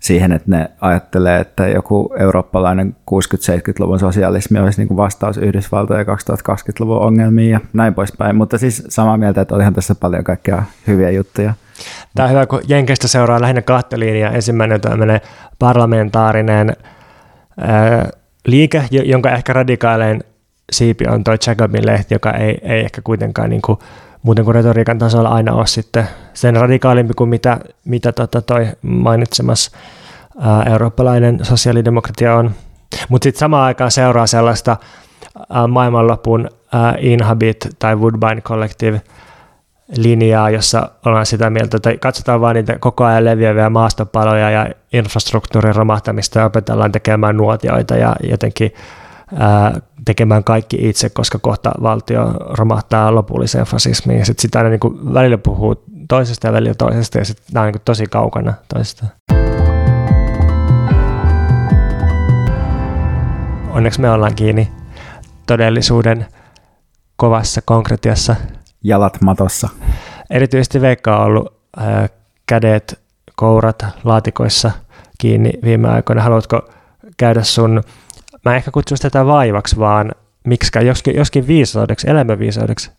siihen, että ne ajattelee, että joku eurooppalainen 60-70-luvun sosialismi olisi niin kuin vastaus Yhdysvaltojen 2020-luvun ongelmiin ja näin poispäin. Mutta siis samaa mieltä, että olihan tässä paljon kaikkia hyviä juttuja. Tämä on hyvä, kun Jenkeistä seuraa lähinnä kahta linjaa. Ensimmäinen on parlamentaarinen liike, jonka ehkä radikaalein siipi on tuo Jacobin lehti, joka ei ehkä kuitenkaan niin kuin muuten kuin retoriikan tasolla aina ole sitten sen radikaalimpi kuin mitä toi mainitsemas eurooppalainen sosiaalidemokratia on. Mutta sitten samaan aikaan seuraa sellaista maailmanlopun Inhabit tai Woodbine Collective linjaa, jossa ollaan sitä mieltä, että katsotaan vaan niitä koko ajan leviäviä maastopaloja ja infrastruktuurin romahtamista ja opetellaan tekemään nuotioita ja jotenkin tekemään kaikki itse, koska kohta valtio romahtaa lopulliseen fasismiin. Ja sitten sitä aina niin kuin välillä puhuu toisesta ja välillä toisesta, ja sitten nämä on niin kuin tosi kaukana toisestaan. Onneksi me ollaan kiinni todellisuuden kovassa konkretiassa. Jalat matossa. Erityisesti Veikka on ollut kädet, kourat laatikoissa kiinni viime aikoina. Haluatko käydä sun... Mä ehkä kutsuisi tätä vaivaksi, vaan miksikään, joskin viisaudeksi, elämäviisaudeksi.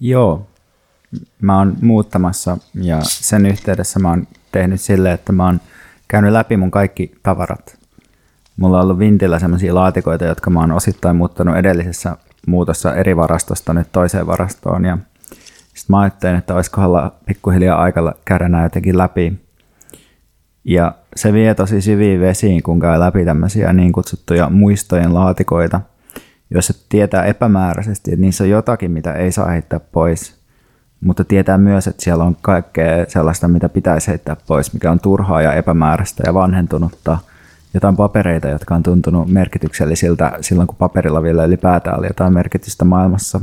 Joo, mä oon muuttamassa ja sen yhteydessä mä oon tehnyt silleen, että mä oon käynyt läpi mun kaikki tavarat. Mulla on ollut vintillä sellaisia laatikoita, jotka mä oon osittain muuttanut edellisessä muutossa eri varastosta nyt toiseen varastoon. Ja sit mä ajattelin, että olisikohan pikkuhiljaa aikalla käydä nää jotenkin läpi. Ja se vie tosi syviin vesiin, kun käy läpi tämmöisiä niin kutsuttuja muistojen laatikoita, joissa tietää epämääräisesti, että niissä on jotakin, mitä ei saa heittää pois, mutta tietää myös, että siellä on kaikkea sellaista, mitä pitäisi heittää pois, mikä on turhaa ja epämääräistä ja vanhentunutta. Jotain papereita, jotka on tuntunut merkityksellisiltä silloin, kun paperilla vielä ylipäätään oli jotain merkitystä maailmassa.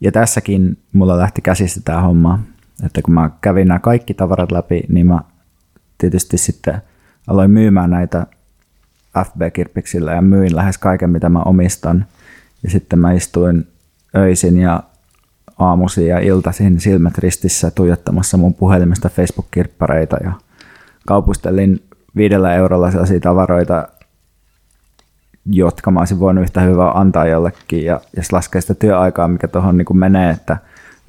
Ja tässäkin mulla lähti käsistä tämä homma, että kun mä kävin nämä kaikki tavarat läpi, niin mä tietysti sitten aloin myymään näitä FB-kirppiksillä ja myin lähes kaiken, mitä mä omistan. Ja sitten mä istuin öisin ja aamuisin ja iltaisin silmät ristissä tuijottamassa mun puhelimesta Facebook-kirppareita ja kaupustelin 5 eurolla sellaisia tavaroita, jotka mä olisin voinut yhtä hyvää antaa jollekin. Ja jos laskee sitä työaikaa, mikä tuohon niin kuin menee, että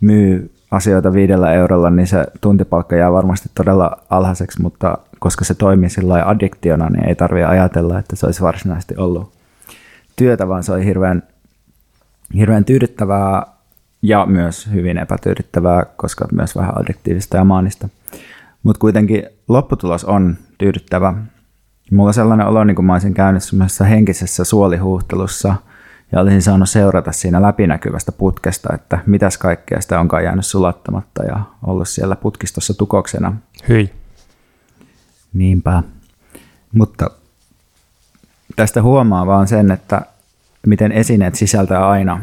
myy asioita 5 eurolla, niin se tuntipalkka jää varmasti todella alhaiseksi, mutta koska se toimii sillä addiktiona, niin ei tarvitse ajatella, että se olisi varsinaisesti ollut työtä, vaan se oli hirveän tyydyttävää ja myös hyvin epätyydyttävää, koska myös vähän addiktiivista ja maanista. Mutta kuitenkin lopputulos on tyydyttävä. Mulla on sellainen olo, niin kuin mä olisin käynyt semmoisessa henkisessä suolihuuhtelussa, ja olisin saanut seurata siinä läpinäkyvästä putkesta, että mitäs kaikkea sitä onkaan jäänyt sulattamatta ja ollut siellä putkistossa tukoksena. Hyi. Niinpä. Mutta tästä huomaa vaan sen, että miten esineet sisältää aina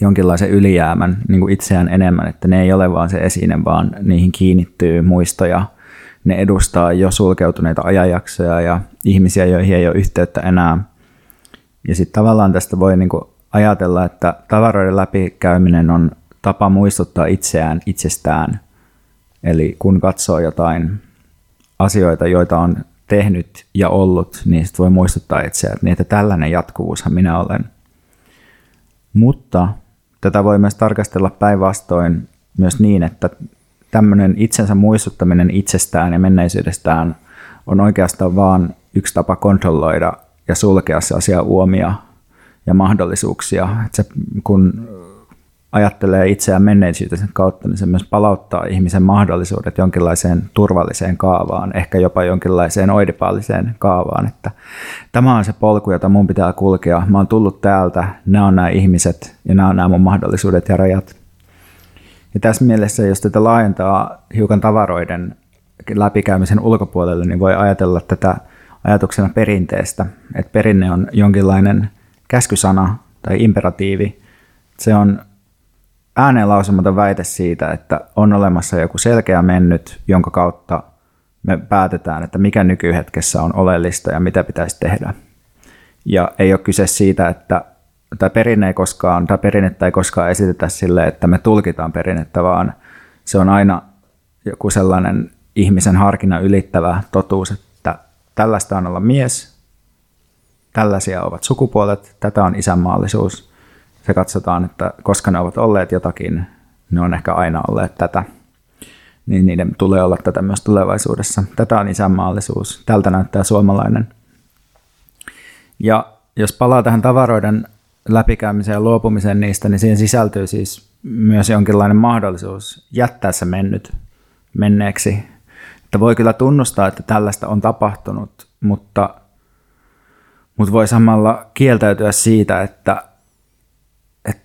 jonkinlaisen ylijäämän niin kuin itseään enemmän, että ne ei ole vaan se esine, vaan niihin kiinnittyy muistoja. Ne edustaa jo sulkeutuneita ajanjaksoja ja ihmisiä, joihin ei ole yhteyttä enää. Ja sitten tavallaan tästä voi niinku ajatella, että tavaroiden läpikäyminen on tapa muistuttaa itseään itsestään. Eli kun katsoo jotain asioita, joita on tehnyt ja ollut, niin sit voi muistuttaa itseään, niin että tällainen jatkuvuushan minä olen. Mutta tätä voi myös tarkastella päinvastoin myös niin, että tämmöinen itsensä muistuttaminen itsestään ja menneisyydestään on oikeastaan vaan yksi tapa kontrolloida ja sulkea sellaisia uomia ja mahdollisuuksia. Että se, kun ajattelee itseään menneisyytensä kautta, niin se myös palauttaa ihmisen mahdollisuudet jonkinlaiseen turvalliseen kaavaan, ehkä jopa jonkinlaiseen oidipaaliseen kaavaan. Että tämä on se polku, jota mun pitää kulkea. Mä oon tullut täältä, nämä on nämä ihmiset ja nämä on nämä mun mahdollisuudet ja rajat. Ja tässä mielessä, jos tätä laajentaa hiukan tavaroiden läpikäymisen ulkopuolelle, niin voi ajatella tätä ajatuksena perinteestä, että perinne on jonkinlainen käskysana tai imperatiivi. Se on ääneen lausumaton väite siitä, että on olemassa joku selkeä mennyt, jonka kautta me päätetään, että mikä nykyhetkessä on oleellista ja mitä pitäisi tehdä. Ja ei ole kyse siitä, että perinnettä ei koskaan esitetä sille, että me tulkitaan perinnettä, vaan se on aina joku sellainen ihmisen harkinnan ylittävä totuus, että tällaista on olla mies, tällaisia ovat sukupuolet, tätä on isänmaallisuus. Se katsotaan, että koska ne ovat olleet jotakin, ne on ehkä aina olleet tätä, niin niiden tulee olla tätä myös tulevaisuudessa. Tätä on isänmaallisuus, tältä näyttää suomalainen. Ja jos palaa tähän tavaroiden läpikäymiseen ja luopumiseen niistä, niin siihen sisältyy siis myös jonkinlainen mahdollisuus jättää se menneeksi. Että voi kyllä tunnustaa, että tällaista on tapahtunut, mutta voi samalla kieltäytyä siitä, että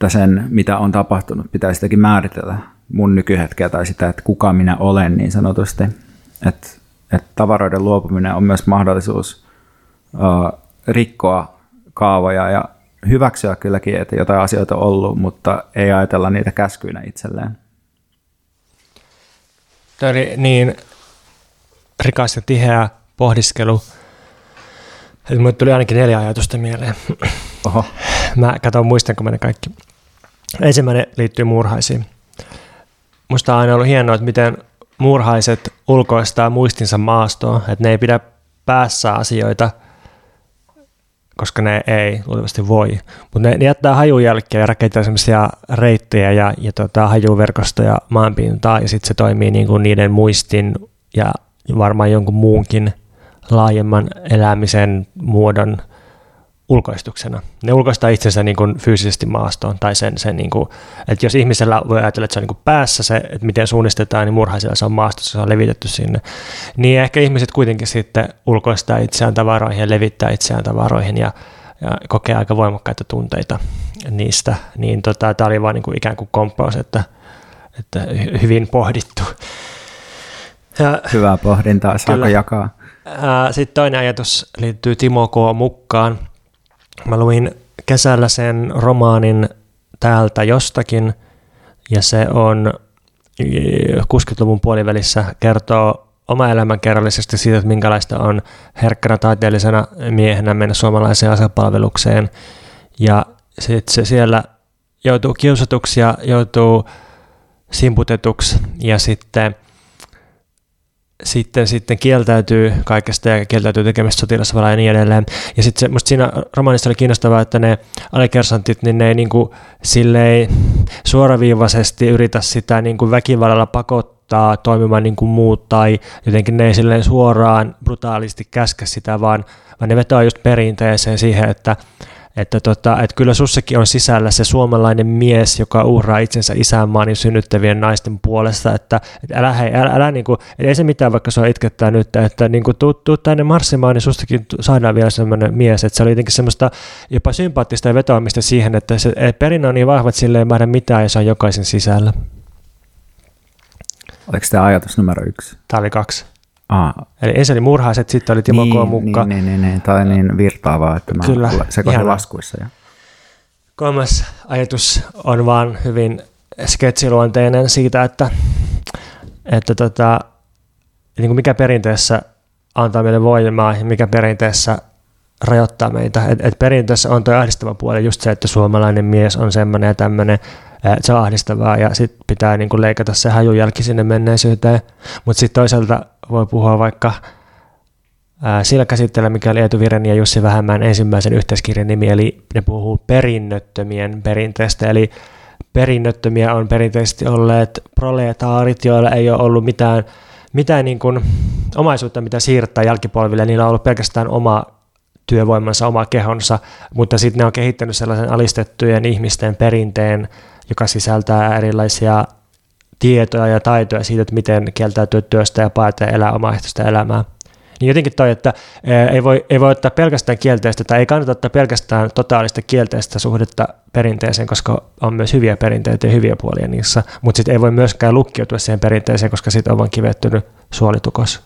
sen, mitä on tapahtunut, pitäisi sitäkin määritellä mun nykyhetkeä tai sitä, että kuka minä olen niin sanotusti. Että tavaroiden luopuminen on myös mahdollisuus rikkoa kaavoja ja hyväksyä kylläkin, että jotain asioita on ollut, mutta ei ajatella niitä käskyinä itselleen. Tämä oli niin rikas ja tiheä pohdiskelu, että minulle tuli ainakin 4 ajatusta mieleen. Oho. Mä katson, muistanko mä ne kaikki. Ensimmäinen liittyy murhaisiin. Musta on aina ollut hienoa, että miten murhaiset ulkoistaa muistinsa maastoon, että ne ei pidä päässä asioita, koska ne ei luultavasti voi. Mutta ne jättää hajujälkiä ja rakentaa sellaisia reittejä ja hajuverkostoja maanpintaa, ja sitten se toimii niin kuin niiden muistin ja varmaan jonkun muunkin laajemman elämisen muodon ulkoistuksena. Ne ulkoistaa itsensä niin kuin fyysisesti maastoon, tai sen niin kuin, että jos ihmisellä voi ajatella, että se on niin kuin päässä se, että miten suunnistetaan, niin murhaisilla se on maastossa, se on levitetty sinne. Niin ehkä ihmiset kuitenkin sitten ulkoistaa itseään tavaroihin ja levittää itseään tavaroihin ja kokee aika voimakkaita tunteita niistä. Niin tämä oli vaan niin kuin ikään kuin komppaus, että hyvin pohdittu. Hyvää pohdintaa, saako jakaa? Sitten toinen ajatus liittyy Timo K. Mukkaan. Mä luin kesällä sen romaanin Täältä jostakin, ja se on 60-luvun puolivälissä, kertoo omaelämänkerrallisesti siitä, että minkälaista on herkkänä taiteellisena miehenä mennä suomalaiseen asepalvelukseen. Ja sitten se siellä joutuu kiusatuksi ja joutuu simputetuksi ja sitten kieltäytyy kaikesta ja kieltäytyy tekemästä sotilasvalaa ja niin edelleen. Ja sitten musta siinä romaanissa oli kiinnostavaa, että ne alikersantit, niin ne ei niinku silleen suoraviivaisesti yritä sitä niinku väkivallalla pakottaa toimimaan niinku muut, tai jotenkin ne ei silleen suoraan brutaalisti käske sitä, vaan ne vetää just perinteeseen siihen, että kyllä sussakin on sisällä se suomalainen mies, joka uhraa itsensä isänmaan niin synnyttävien naisten puolesta, että älä niin kuin, ei se mitään, vaikka se on itkettää nyt, että niin kuin tuu tänne marssimaan, niin sustakin saadaan vielä semmoinen mies, että se oli jotenkin semmoista jopa sympaattista vetoamista siihen, että se perinne on niin vahva, että sille ei määrä mitään ja se on jokaisen sisällä. Oliko tämä ajatus numero 1? Tämä oli 2. Aa. Eli ensin oli murhaiset, sitten oli Timo K. Mukka. Niin. Tämä oli niin virtaavaa, että mä sekoitin laskuissa. Ja. 3. ajatus on vaan hyvin sketsiluonteinen siitä, että niin kuin mikä perinteessä antaa meille voimaa ja mikä perinteessä rajoittaa meitä. Et perinteessä on tuo ahdistava puoli just se, että suomalainen mies on semmoinen ja tämmöinen. Se on ahdistavaa ja sitten pitää niin kuin leikata se hajujälki sinne menneisyyteen. Mutta sitten toisaalta voi puhua vaikka sillä käsitteellä, mikä oli Eetu Vireni ja Jussi Vähämäen ensimmäisen yhteiskirjan nimi, eli ne puhuu perinnöttömien perinteestä. Eli perinnöttömiä on perinteisesti olleet proletaarit, joilla ei ole ollut mitään niin kuin omaisuutta, mitä siirtää jälkipolville. Niillä on ollut pelkästään oma työvoimansa, oma kehonsa, mutta sitten ne on kehittänyt sellaisen alistettujen ihmisten perinteen, joka sisältää erilaisia tietoja ja taitoja siitä, että miten kieltäytyä työstä ja paeta ja elää omaehtoista elämää. Niin jotenkin toi, että ei voi ottaa pelkästään kielteistä tai ei kannata ottaa pelkästään totaalista kielteistä suhdetta perinteeseen, koska on myös hyviä perinteitä ja hyviä puolia niissä, mutta sitten ei voi myöskään lukkiutua siihen perinteeseen, koska siitä on vaan kivettynyt suolitukos.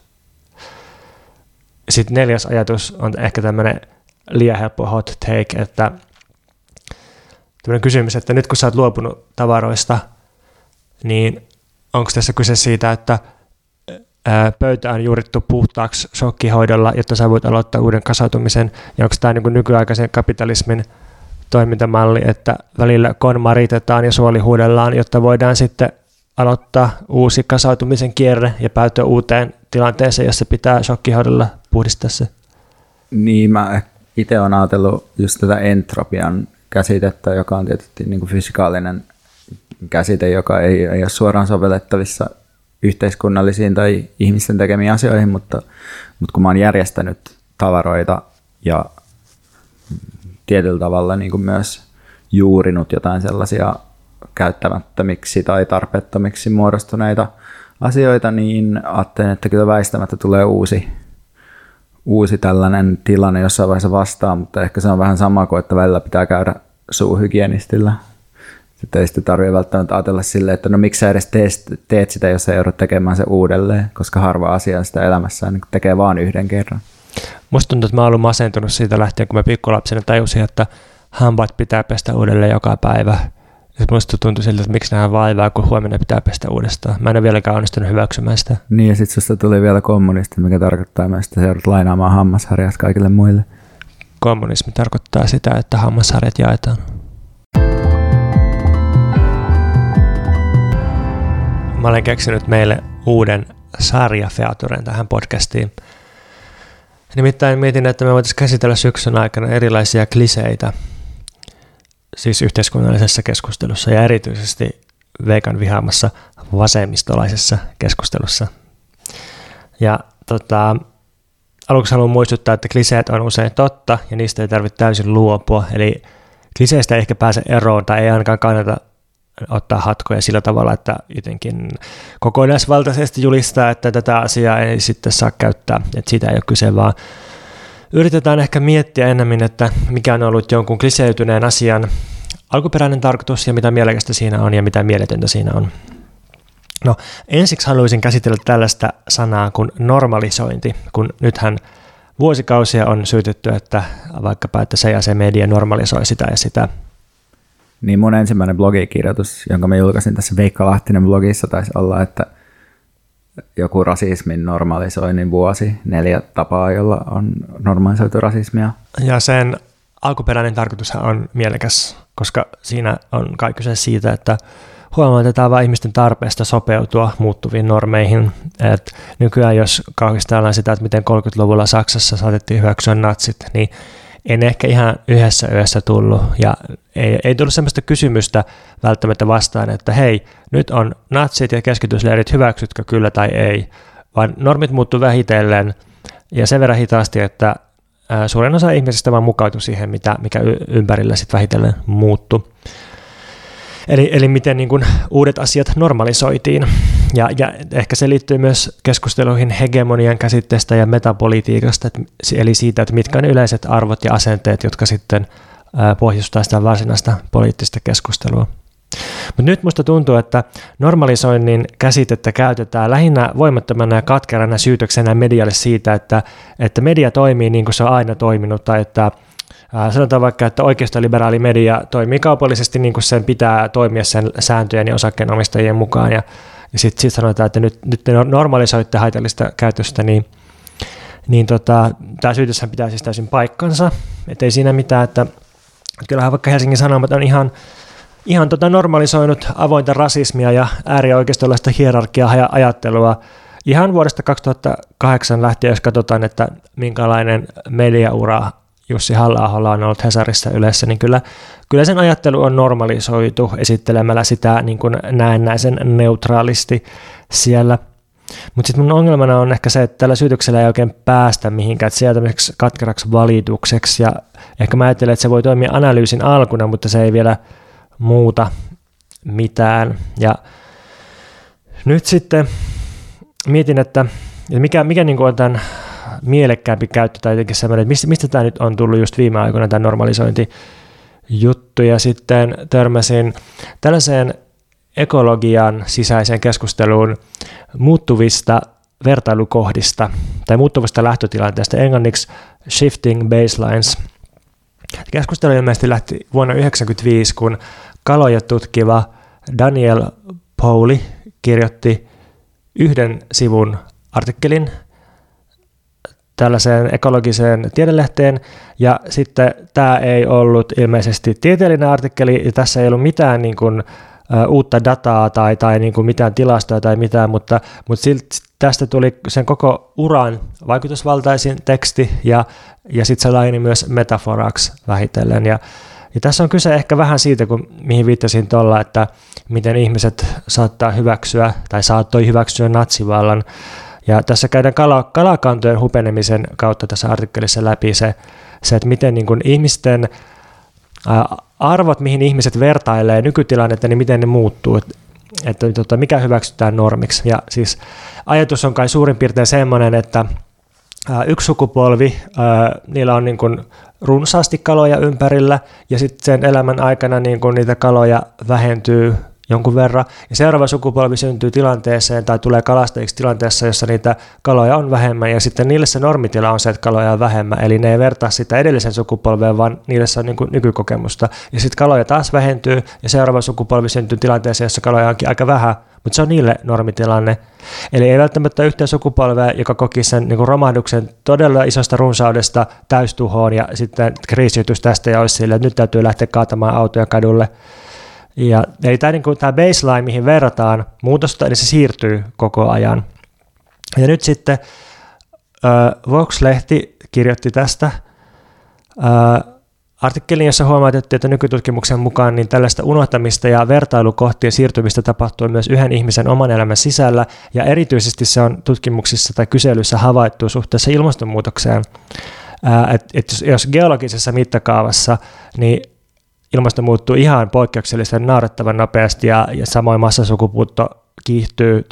Sitten 4. ajatus on ehkä tämmöinen liian helppo hot take, että tämmöinen kysymys, että nyt kun sä oot luopunut tavaroista, niin onko tässä kyse siitä, että pöytä on juurittu puhtaaksi shokkihoidolla, jotta sä voit aloittaa uuden kasautumisen, ja onko tämä niin kuin nykyaikaisen kapitalismin toimintamalli, että välillä konmaritetaan ja suoli huudellaan, jotta voidaan sitten aloittaa uusi kasautumisen kierre ja päätyä uuteen tilanteeseen, jossa pitää shokkihoidolla puhdistaa se. Niin, mä itse olen ajatellut just tätä entropian käsitettä, joka on tietysti niin kuin fysikaalinen käsite, joka ei ole suoraan sovellettavissa yhteiskunnallisiin tai ihmisten tekemiin asioihin, mutta kun mä oon järjestänyt tavaroita ja tietyllä tavalla niin kuin myös juurinut jotain sellaisia käyttämättömiksi tai tarpeettomiksi muodostuneita asioita, niin ajattelin, että kyllä väistämättä tulee uusi tällainen tilanne jossain vaiheessa vastaan, mutta ehkä se on vähän sama kuin, että välillä pitää käydä suuhygienistillä. Sitten ei sitten tarvitse välttämättä ajatella silleen, että no miksi sä edes teet sitä, jos sä joudut tekemään se uudelleen, koska harva asia sitä elämässään tekee vaan yhden kerran. Musta tuntuu, että mä oon ollut masentunut siitä lähtien, kun mä pikkulapsena tajusin, että hampaat pitää pestä uudelleen joka päivä. Ja musta tuntuu siltä, että miksi nähdään vaivaa, kun huomenna pitää pestä uudestaan. Mä en ole vieläkään onnistunut hyväksymään sitä. Niin, ja sit susta tuli vielä kommunisti, mikä tarkoittaa myös, että sä joudut lainaamaan hammasharjat kaikille muille. Kommunismi tarkoittaa sitä, että hammasharjat jaetaan. Mä olen keksinyt meille uuden sarjafeaturen tähän podcastiin. Nimittäin mietin, että me voitaisiin käsitellä syksyn aikana erilaisia kliseitä, siis yhteiskunnallisessa keskustelussa ja erityisesti Veikan vihaamassa vasemmistolaisessa keskustelussa. Ja aluksi haluan muistuttaa, että kliseet on usein totta ja niistä ei tarvitse täysin luopua. Eli kliseistä ei ehkä pääse eroon tai ei ainakaan kannata ottaa hatkoja sillä tavalla, että jotenkin kokonaisvaltaisesti julistaa, että tätä asiaa ei sitten saa käyttää, että siitä ei ole kyse, vaan yritetään ehkä miettiä ennemmin, että mikä on ollut jonkun kliseytyneen asian alkuperäinen tarkoitus ja mitä mielekästä siinä on ja mitä mieletöntä siinä on. No, ensiksi haluaisin käsitellä tällaista sanaa kuin normalisointi, kun nythän vuosikausia on syytetty, että vaikkapa että se ja se media normalisoi sitä ja sitä. Niin mun ensimmäinen blogikirjoitus, jonka mä julkaisin tässä Veikka Lahtinen blogissa, taisi olla, että joku rasismin normalisoinnin vuosi, 4 tapaa, jolla on normalisoitu rasismia. Ja sen alkuperäinen tarkoitushan on mielekäs, koska siinä on kai kyse siitä, että huomautetaan vain ihmisten tarpeesta sopeutua muuttuviin normeihin. Et nykyään jos kauhistellaan sitä, että miten 30-luvulla Saksassa saatettiin hyväksyä natsit, niin en ehkä ihan yhdessä yössä tullut ja ei tullut sellaista kysymystä välttämättä vastaan, että hei, nyt on natsit ja keskitysleirit, hyväksytkö kyllä tai ei, vaan normit muuttui vähitellen ja sen verran hitaasti, että suurin osa ihmisistä vaan mukautui siihen, mikä ympärillä sitten vähitellen muuttui. Eli miten niin kuin uudet asiat normalisoitiin. Ja ehkä se liittyy myös keskusteluihin hegemonian käsitteestä ja metapolitiikasta, eli siitä, että mitkä on yleiset arvot ja asenteet, jotka sitten pohjustaa sitä varsinaista poliittista keskustelua. Mutta nyt musta tuntuu, että normalisoinnin käsitettä käytetään lähinnä voimattomana ja katkerana syytöksenä medialle siitä, että media toimii niin kuin se on aina toiminut, tai että sanotaan vaikka, että oikeistoliberaali media toimii kaupallisesti niin kuin sen pitää toimia sen sääntöjen ja osakkeenomistajien mukaan. Ja sitten sanotaan, että nyt te normalisoitte haitallista käytöstä, niin tämä syytöshän pitää siis täysin paikkansa. Että ei siinä mitään, että kyllähän vaikka Helsingin Sanomat on ihan normalisoinut avointa rasismia ja äärioikeistolaista hierarkiaa ja ajattelua. Ihan vuodesta 2008 lähtien, jos katsotaan, että minkälainen mediaura Jussi Halla-aholla on ollut Hesarissa Ylessä, niin kyllä sen ajattelu on normalisoitu esittelemällä sitä niin kuin näennäisen neutraalisti siellä. Mutta sitten mun ongelmana on ehkä se, että tällä syytöksellä ei oikein päästä mihinkään, että se jää tämmöiseksi katkeraksi valitukseksi. Ja ehkä mä ajattelen, että se voi toimia analyysin alkuna, mutta se ei vielä muuta mitään. Ja nyt sitten mietin, että mikä niin kuin on tämän mielekkäämpi käyttö tai jotenkin semmoinen, että mistä tämä nyt on tullut just viime aikoina tämä normalisointijuttu, ja sitten törmäsin tällaiseen ekologian sisäiseen keskusteluun muuttuvista vertailukohdista tai muuttuvista lähtötilanteista, englanniksi shifting baselines. Keskustelu ilmeisesti lähti vuonna 1995, kun kaloja tutkiva Daniel Pauli kirjoitti 1 sivun artikkelin tällaiseen ekologiseen tiedelehteen, ja sitten tämä ei ollut ilmeisesti tieteellinen artikkeli, ja tässä ei ollut mitään niin kuin uutta dataa tai niin kuin mitään tilastoa tai mitään, mutta silti tästä tuli sen koko uran vaikutusvaltaisin teksti ja sitten se laini myös metaforaksi vähitellen. Ja tässä on kyse ehkä vähän siitä, mihin viittasin tuolla, että miten ihmiset saattaa hyväksyä tai saattoi hyväksyä natsivallan. Ja tässä käydään kalakantojen hupenemisen kautta tässä artikkelissa läpi se että miten niin kuin ihmisten arvot, mihin ihmiset vertailee nykytilannetta, niin miten ne muuttuu, että mikä hyväksytään normiksi. Ja siis ajatus on kai suurin piirtein semmoinen, että yksi sukupolvi, niillä on niin kuin runsaasti kaloja ympärillä ja sitten sen elämän aikana niin kuin niitä kaloja vähentyy jonkun verran ja seuraava sukupolvi syntyy tilanteeseen tai tulee kalastajiksi tilanteessa, jossa niitä kaloja on vähemmän ja sitten niille se normitila on se, että kaloja on vähemmän, eli ne ei vertaa sitä edellisen sukupolveen, vaan niille se on niin kuin nykykokemusta ja sitten kaloja taas vähentyy ja seuraava sukupolvi syntyy tilanteeseen, jossa kaloja onkin aika vähän, mutta se on niille normitilanne. Eli ei välttämättä yhtään sukupolvea, joka koki sen niin kuin romahduksen todella isosta runsaudesta täystuhoon ja sitten kriisiytys tästä ja olisi sille, että nyt täytyy lähteä kaatamaan autoja kadulle. Ja, eli tämä, niin kuin, tämä baseline, mihin verrataan muutosta, eli se siirtyy koko ajan. Ja nyt sitten Vox-lehti kirjoitti tästä artikkelin, jossa huomautettiin, että nykytutkimuksen mukaan niin tällaista unohtamista ja vertailukohtien siirtymistä tapahtuu myös yhden ihmisen oman elämän sisällä, ja erityisesti se on tutkimuksissa tai kyselyissä havaittu suhteessa ilmastonmuutokseen. Jos geologisessa mittakaavassa, niin ilmasto muuttuu ihan poikkeuksellisen naurettavan nopeasti ja samoin massasukupuutto kiihtyy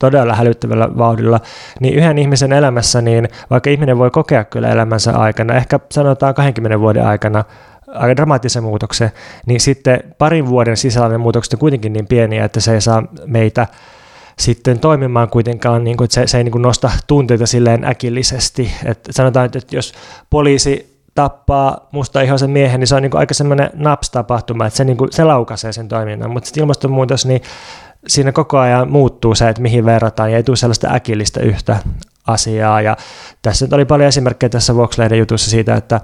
todella hälyttävällä vauhdilla, niin yhden ihmisen elämässä, niin vaikka ihminen voi kokea kyllä elämänsä aikana, ehkä sanotaan 20 vuoden aikana aika dramaattisen muutoksen, niin sitten parin vuoden sisällä ne muutokset on kuitenkin niin pieniä, että se ei saa meitä sitten toimimaan kuitenkaan, niin kuin, että se ei niin kuin nosta tunteita silleen äkillisesti. Että sanotaan, että jos poliisi tappaa mustaihoisen miehen, niin se on niin kuin aika semmoinen naps-tapahtuma, että se, niin kuin, se laukaisee sen toiminnan, mutta sitten ilmastonmuutos, niin siinä koko ajan muuttuu se, että mihin verrataan, ja ei tule sellaista äkillistä yhtä asiaa, ja tässä oli paljon esimerkkejä tässä Vox-lehden jutussa siitä, että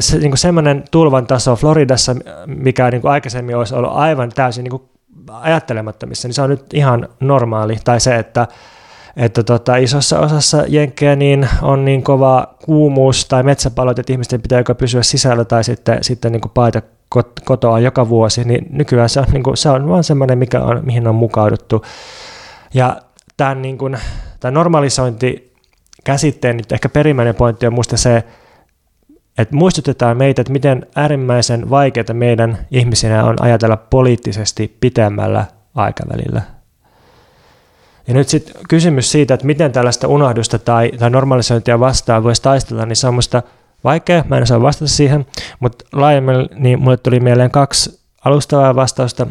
se niin kuin semmoinen tulvan taso Floridassa, mikä niin kuin aikaisemmin olisi ollut aivan täysin niin kuin ajattelemattomissa, niin se on nyt ihan normaali, tai se, että isossa osassa jenkkejä niin on niin kova kuumuus tai metsäpalot, että ihmisten pitää joko pysyä sisällä tai sitten niin kuin paeta kotoa joka vuosi, niin nykyään se on, niin kuin, se on vaan semmoinen, mihin on mukauduttu. Ja tämän, niin kuin, tämän normalisointikäsitteen nyt ehkä perimmäinen pointti on musta se, että muistutetaan meitä, että miten äärimmäisen vaikeaa meidän ihmisinä on ajatella poliittisesti pitemmällä aikavälillä. Ja nyt sitten kysymys siitä, että miten tällaista unohdusta tai normalisointia vastaan voisi taistella, niin se on musta vaikea, mä en osaa vastata siihen, mutta laajemmin niin mulle tuli mieleen kaksi alustavaa vastausta.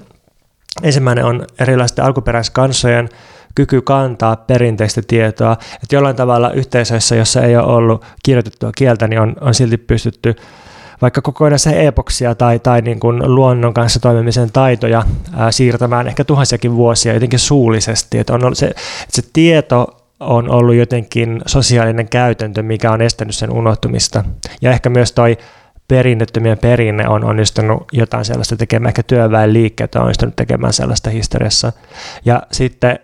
Ensimmäinen on erilaisten alkuperäiskansojen kyky kantaa perinteistä tietoa, että jollain tavalla yhteisöissä, jossa ei ole ollut kirjoitettua kieltä, niin on silti pystytty vaikka kokonaisia epoksia tai niin kuin luonnon kanssa toimimisen taitoja siirtämään ehkä tuhansiakin vuosia jotenkin suullisesti. Että se tieto on ollut jotenkin sosiaalinen käytäntö, mikä on estänyt sen unohtumista. Ja ehkä myös toi perinnettömien perinne on onnistunut jotain sellaista tekemään, ehkä työväenliikkeet on onnistunut tekemään sellaista historiassa. Ja sitten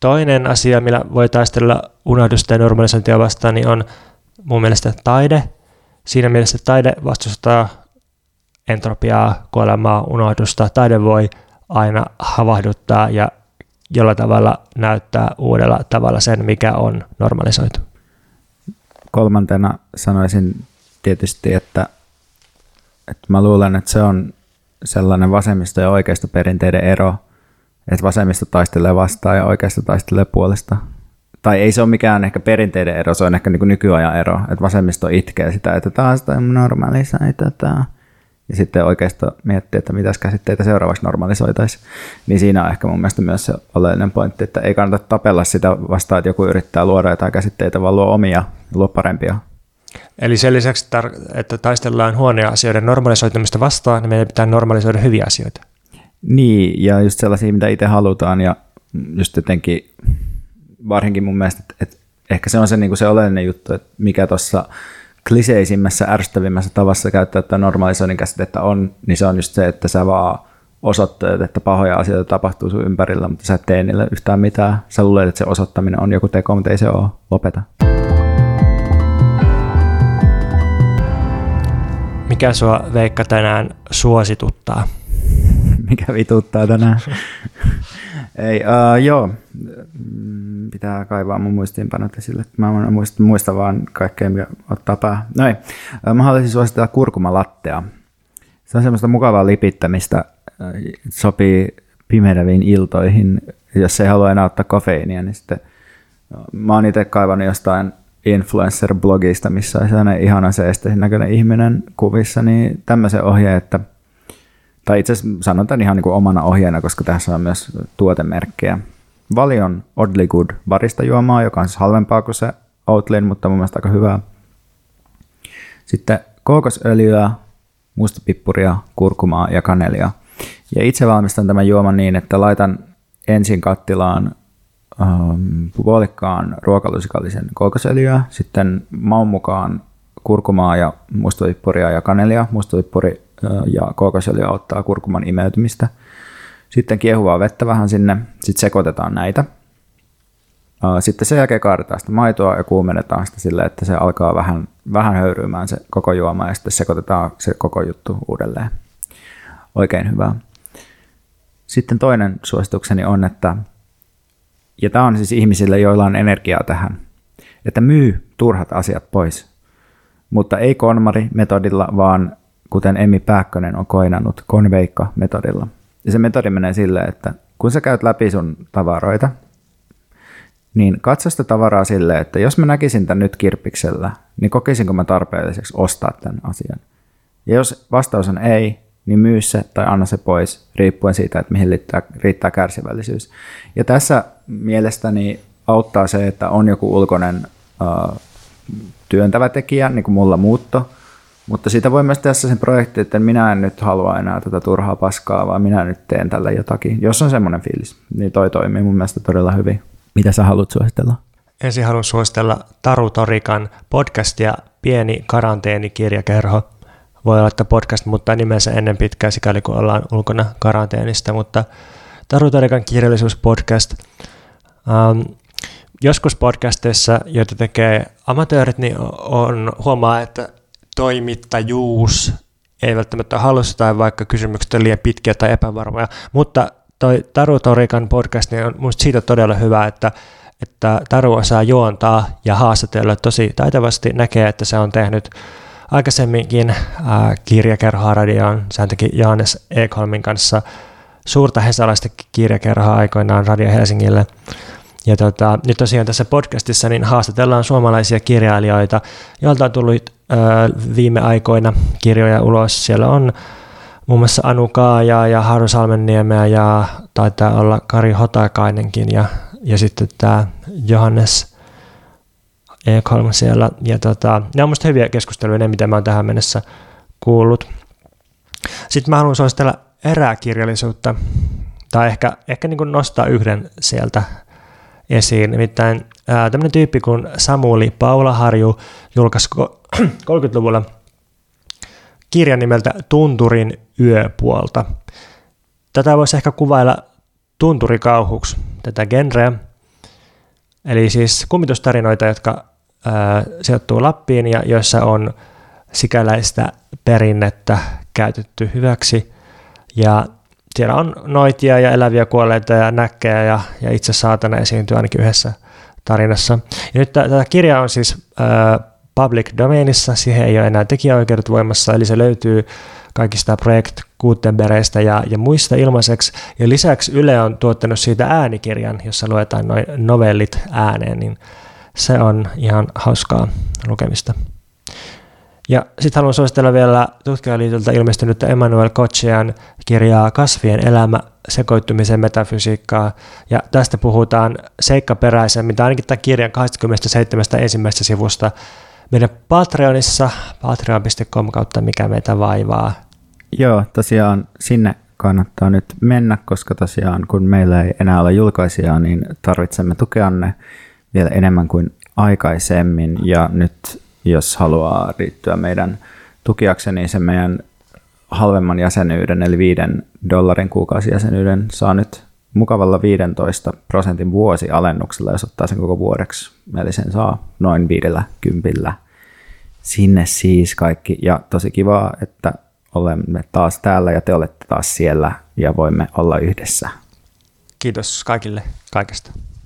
toinen asia, millä voi taistella unohdusta ja normalisointia vastaan, niin on mun mielestä taide. Siinä mielessä taide vastustaa entropiaa, kuolemaa, unohdusta. Taide voi aina havahduttaa ja jollain tavalla näyttää uudella tavalla sen, mikä on normalisoitu. Kolmantena sanoisin tietysti, että mä luulen, että se on sellainen vasemmisto- ja oikeistoperinteiden ero, että vasemmisto taistelee vastaan ja oikeisto taistelee puolesta. Tai ei se ole mikään ehkä perinteiden ero, se on ehkä niin kuin nykyajan ero, että vasemmisto itkee sitä, että taas toi normalisoitetaan. Ja sitten oikeastaan miettii, että mitäs käsitteitä seuraavaksi normalisoitaisiin. Niin siinä on ehkä mun mielestä myös se oleellinen pointti, että ei kannata tapella sitä vastaan, että joku yrittää luoda jotain käsitteitä, vaan luo omia, luo parempia. Eli sen lisäksi, että taistellaan huonoja asioiden normalisoitumista vastaan, niin meidän pitää normalisoida hyviä asioita. Niin, ja just sellaisia, mitä itse halutaan, ja just jotenkin varsinkin mun mielestä, että ehkä se on se, niin kuin se oleellinen juttu, että mikä tuossa kliseisimmässä, ärsyttävimmässä tavassa käyttää normalisoinnin käsitettä on, niin se on just se, että sä vaan osoitteet, että pahoja asioita tapahtuu sun ympärillä, mutta sä et tee niille yhtään mitään. Sä luulet, että se osoittaminen on joku teko, mutta ei se ole. Lopeta. Mikä sua, Veikka, tänään suosituttaa? Mikä vituttaa tänään? Ei, joo. Pitää kaivaa mun muistiinpanot esille. Mä muista vaan kaikkea, mikä ottaa päähän. No ei. Mä haluaisin suosittaa kurkumalattea. Se on semmoista mukavaa lipittämistä. Sopii pimeäviin iltoihin. Jos ei halua enää ottaa kofeiinia, niin sitten... Mä oon itse kaivannut jostain influencer-blogista, missä on sellainen ihana seesteisen näköinen ihminen kuvissa, niin tämmöisen ohjeen, että... Tai itse asiassa sanon tämän ihan niin kuin omana ohjeena, koska tässä on myös tuotemerkkejä. Valion Oddly Good baristajuomaa, joka on siis halvempaa kuin se Oatlyn, mutta mun mielestä aika hyvää. Sitten kookosöljyä, mustapippuria, kurkumaa ja kanelia. Ja itse valmistan tämän juoman niin, että laitan ensin kattilaan puolikkaan ruokalusikallisen kookosöljyä, sitten maun mukaan kurkumaa ja mustapippuria ja kanelia. Mustapippuri ja kookosöljy auttaa kurkuman imeytymistä. Sitten kiehuvaa vettä vähän sinne, sitten sekoitetaan näitä. Sitten sen jälkeen kaadetaan sitä maitoa ja kuumennetaan sitä silleen, että se alkaa vähän höyryymään se koko juoma ja sitten sekoitetaan se koko juttu uudelleen. Oikein hyvää. Sitten toinen suositukseni on, että, ja tämä on siis ihmisille, joilla on energiaa tähän, että myy turhat asiat pois, mutta ei KonMari-metodilla, vaan kuten Emmi Pääkkönen on koinannut konveikka-metodilla. Ja se metodi menee silleen, että kun sä käyt läpi sun tavaroita, niin katso sitä tavaraa silleen, että jos mä näkisin tämän nyt kirppiksellä, niin kokisinko mä tarpeelliseksi ostaa tämän asian. Ja jos vastaus on ei, niin myy se tai anna se pois, riippuen siitä, että mihin riittää kärsivällisyys. Ja tässä mielestäni auttaa se, että on joku ulkoinen työntävä tekijä, niin kuin mulla muutto. Mutta siitä voi myös tehdä sen projektin, että minä en nyt halua enää tätä turhaa paskaa, vaan minä nyt teen tälle jotakin. Jos on semmoinen fiilis, niin toi toimii mun mielestä todella hyvin. Mitä sä haluat suositella? Ensin haluan suositella Taru Torikan podcastia Pieni karanteenikirjakerho. Voi olla, että podcast muuttaa nimensä ennen pitkää, sikäli kun ollaan ulkona karanteenista, mutta Taru Torikan kirjallisuuspodcast. Joskus podcasteissa, joita tekee amatöörit, niin on huomaa, että toimittajuus ei välttämättä halusi tai vaikka kysymykset on liian pitkiä tai epävarmoja, mutta toi Taru Torikan podcast niin on musta siitä todella hyvä, että Taru osaa juontaa ja haastatella tosi taitavasti, näkee, että se on tehnyt aikaisemminkin kirjakerhoa radioon, sehän teki Jaanes Ekholmin kanssa suurta hesalaista kirjakerhoa aikoinaan Radio Helsingille. Ja nyt tosiaan tässä podcastissa niin haastatellaan suomalaisia kirjailijoita, joilta on tullut viime aikoina kirjoja ulos. Siellä on muun muassa Anu Kaajaa ja Harri Salmenniemeä ja taitaa olla Kari Hotakainenkin ja sitten tämä Johannes Ekholm siellä. Ja nämä on musta hyviä keskusteluja, ne mitä mä oon tähän mennessä kuullut. Sitten mä haluan suositella eräkirjallisuutta tai ehkä niin kuin nostaa yhden sieltä esiin. Nimittäin tämmöinen tyyppi kuin Samuli Paulaharju julkaisi 30-luvulla kirjan nimeltä Tunturin yöpuolta. Tätä voisi ehkä kuvailla tunturikauhuksi, tätä genreä. Eli siis kummitustarinoita, jotka sijoittuu Lappiin ja joissa on sikäläistä perinnettä käytetty hyväksi. Ja siellä on noitia ja eläviä kuolleita ja näkkejä ja itse saatana esiintyy ainakin yhdessä tarinassa. Ja nyt tämä kirja on siis public domainissa, siihen ei ole enää tekijäoikeudet voimassa, eli se löytyy kaikista Projekt Gutenbergistä ja muista ilmaiseksi. Ja lisäksi Yle on tuottanut siitä äänikirjan, jossa luetaan noin novellit ääneen, niin se on ihan hauskaa lukemista. Ja sitten haluan suositella vielä Tutkijaliitolta ilmestynyttä Emmanuel Kochean kirjaa Kasvien elämä, sekoittumisen metafysiikkaa. Ja tästä puhutaan seikkaperäisemmin, tai ainakin tämän kirjan 27. ensimmäisestä sivusta meidän Patreonissa, patreon.com/mikämeitavaivaa. Joo, tosiaan sinne kannattaa nyt mennä, koska tosiaan kun meillä ei enää ole julkaisijaa, niin tarvitsemme tukeanne vielä enemmän kuin aikaisemmin, ja nyt jos haluaa liittyä meidän tukijaksi, niin se meidän halvemman jäsenyyden, eli $5 kuukausijäsenyyden saa nyt mukavalla 15% vuosialennuksella, jos ottaa sen koko vuodeksi. Eli sen saa noin 50. Sinne siis kaikki. Ja tosi kivaa, että olemme taas täällä ja te olette taas siellä ja voimme olla yhdessä. Kiitos kaikille kaikesta.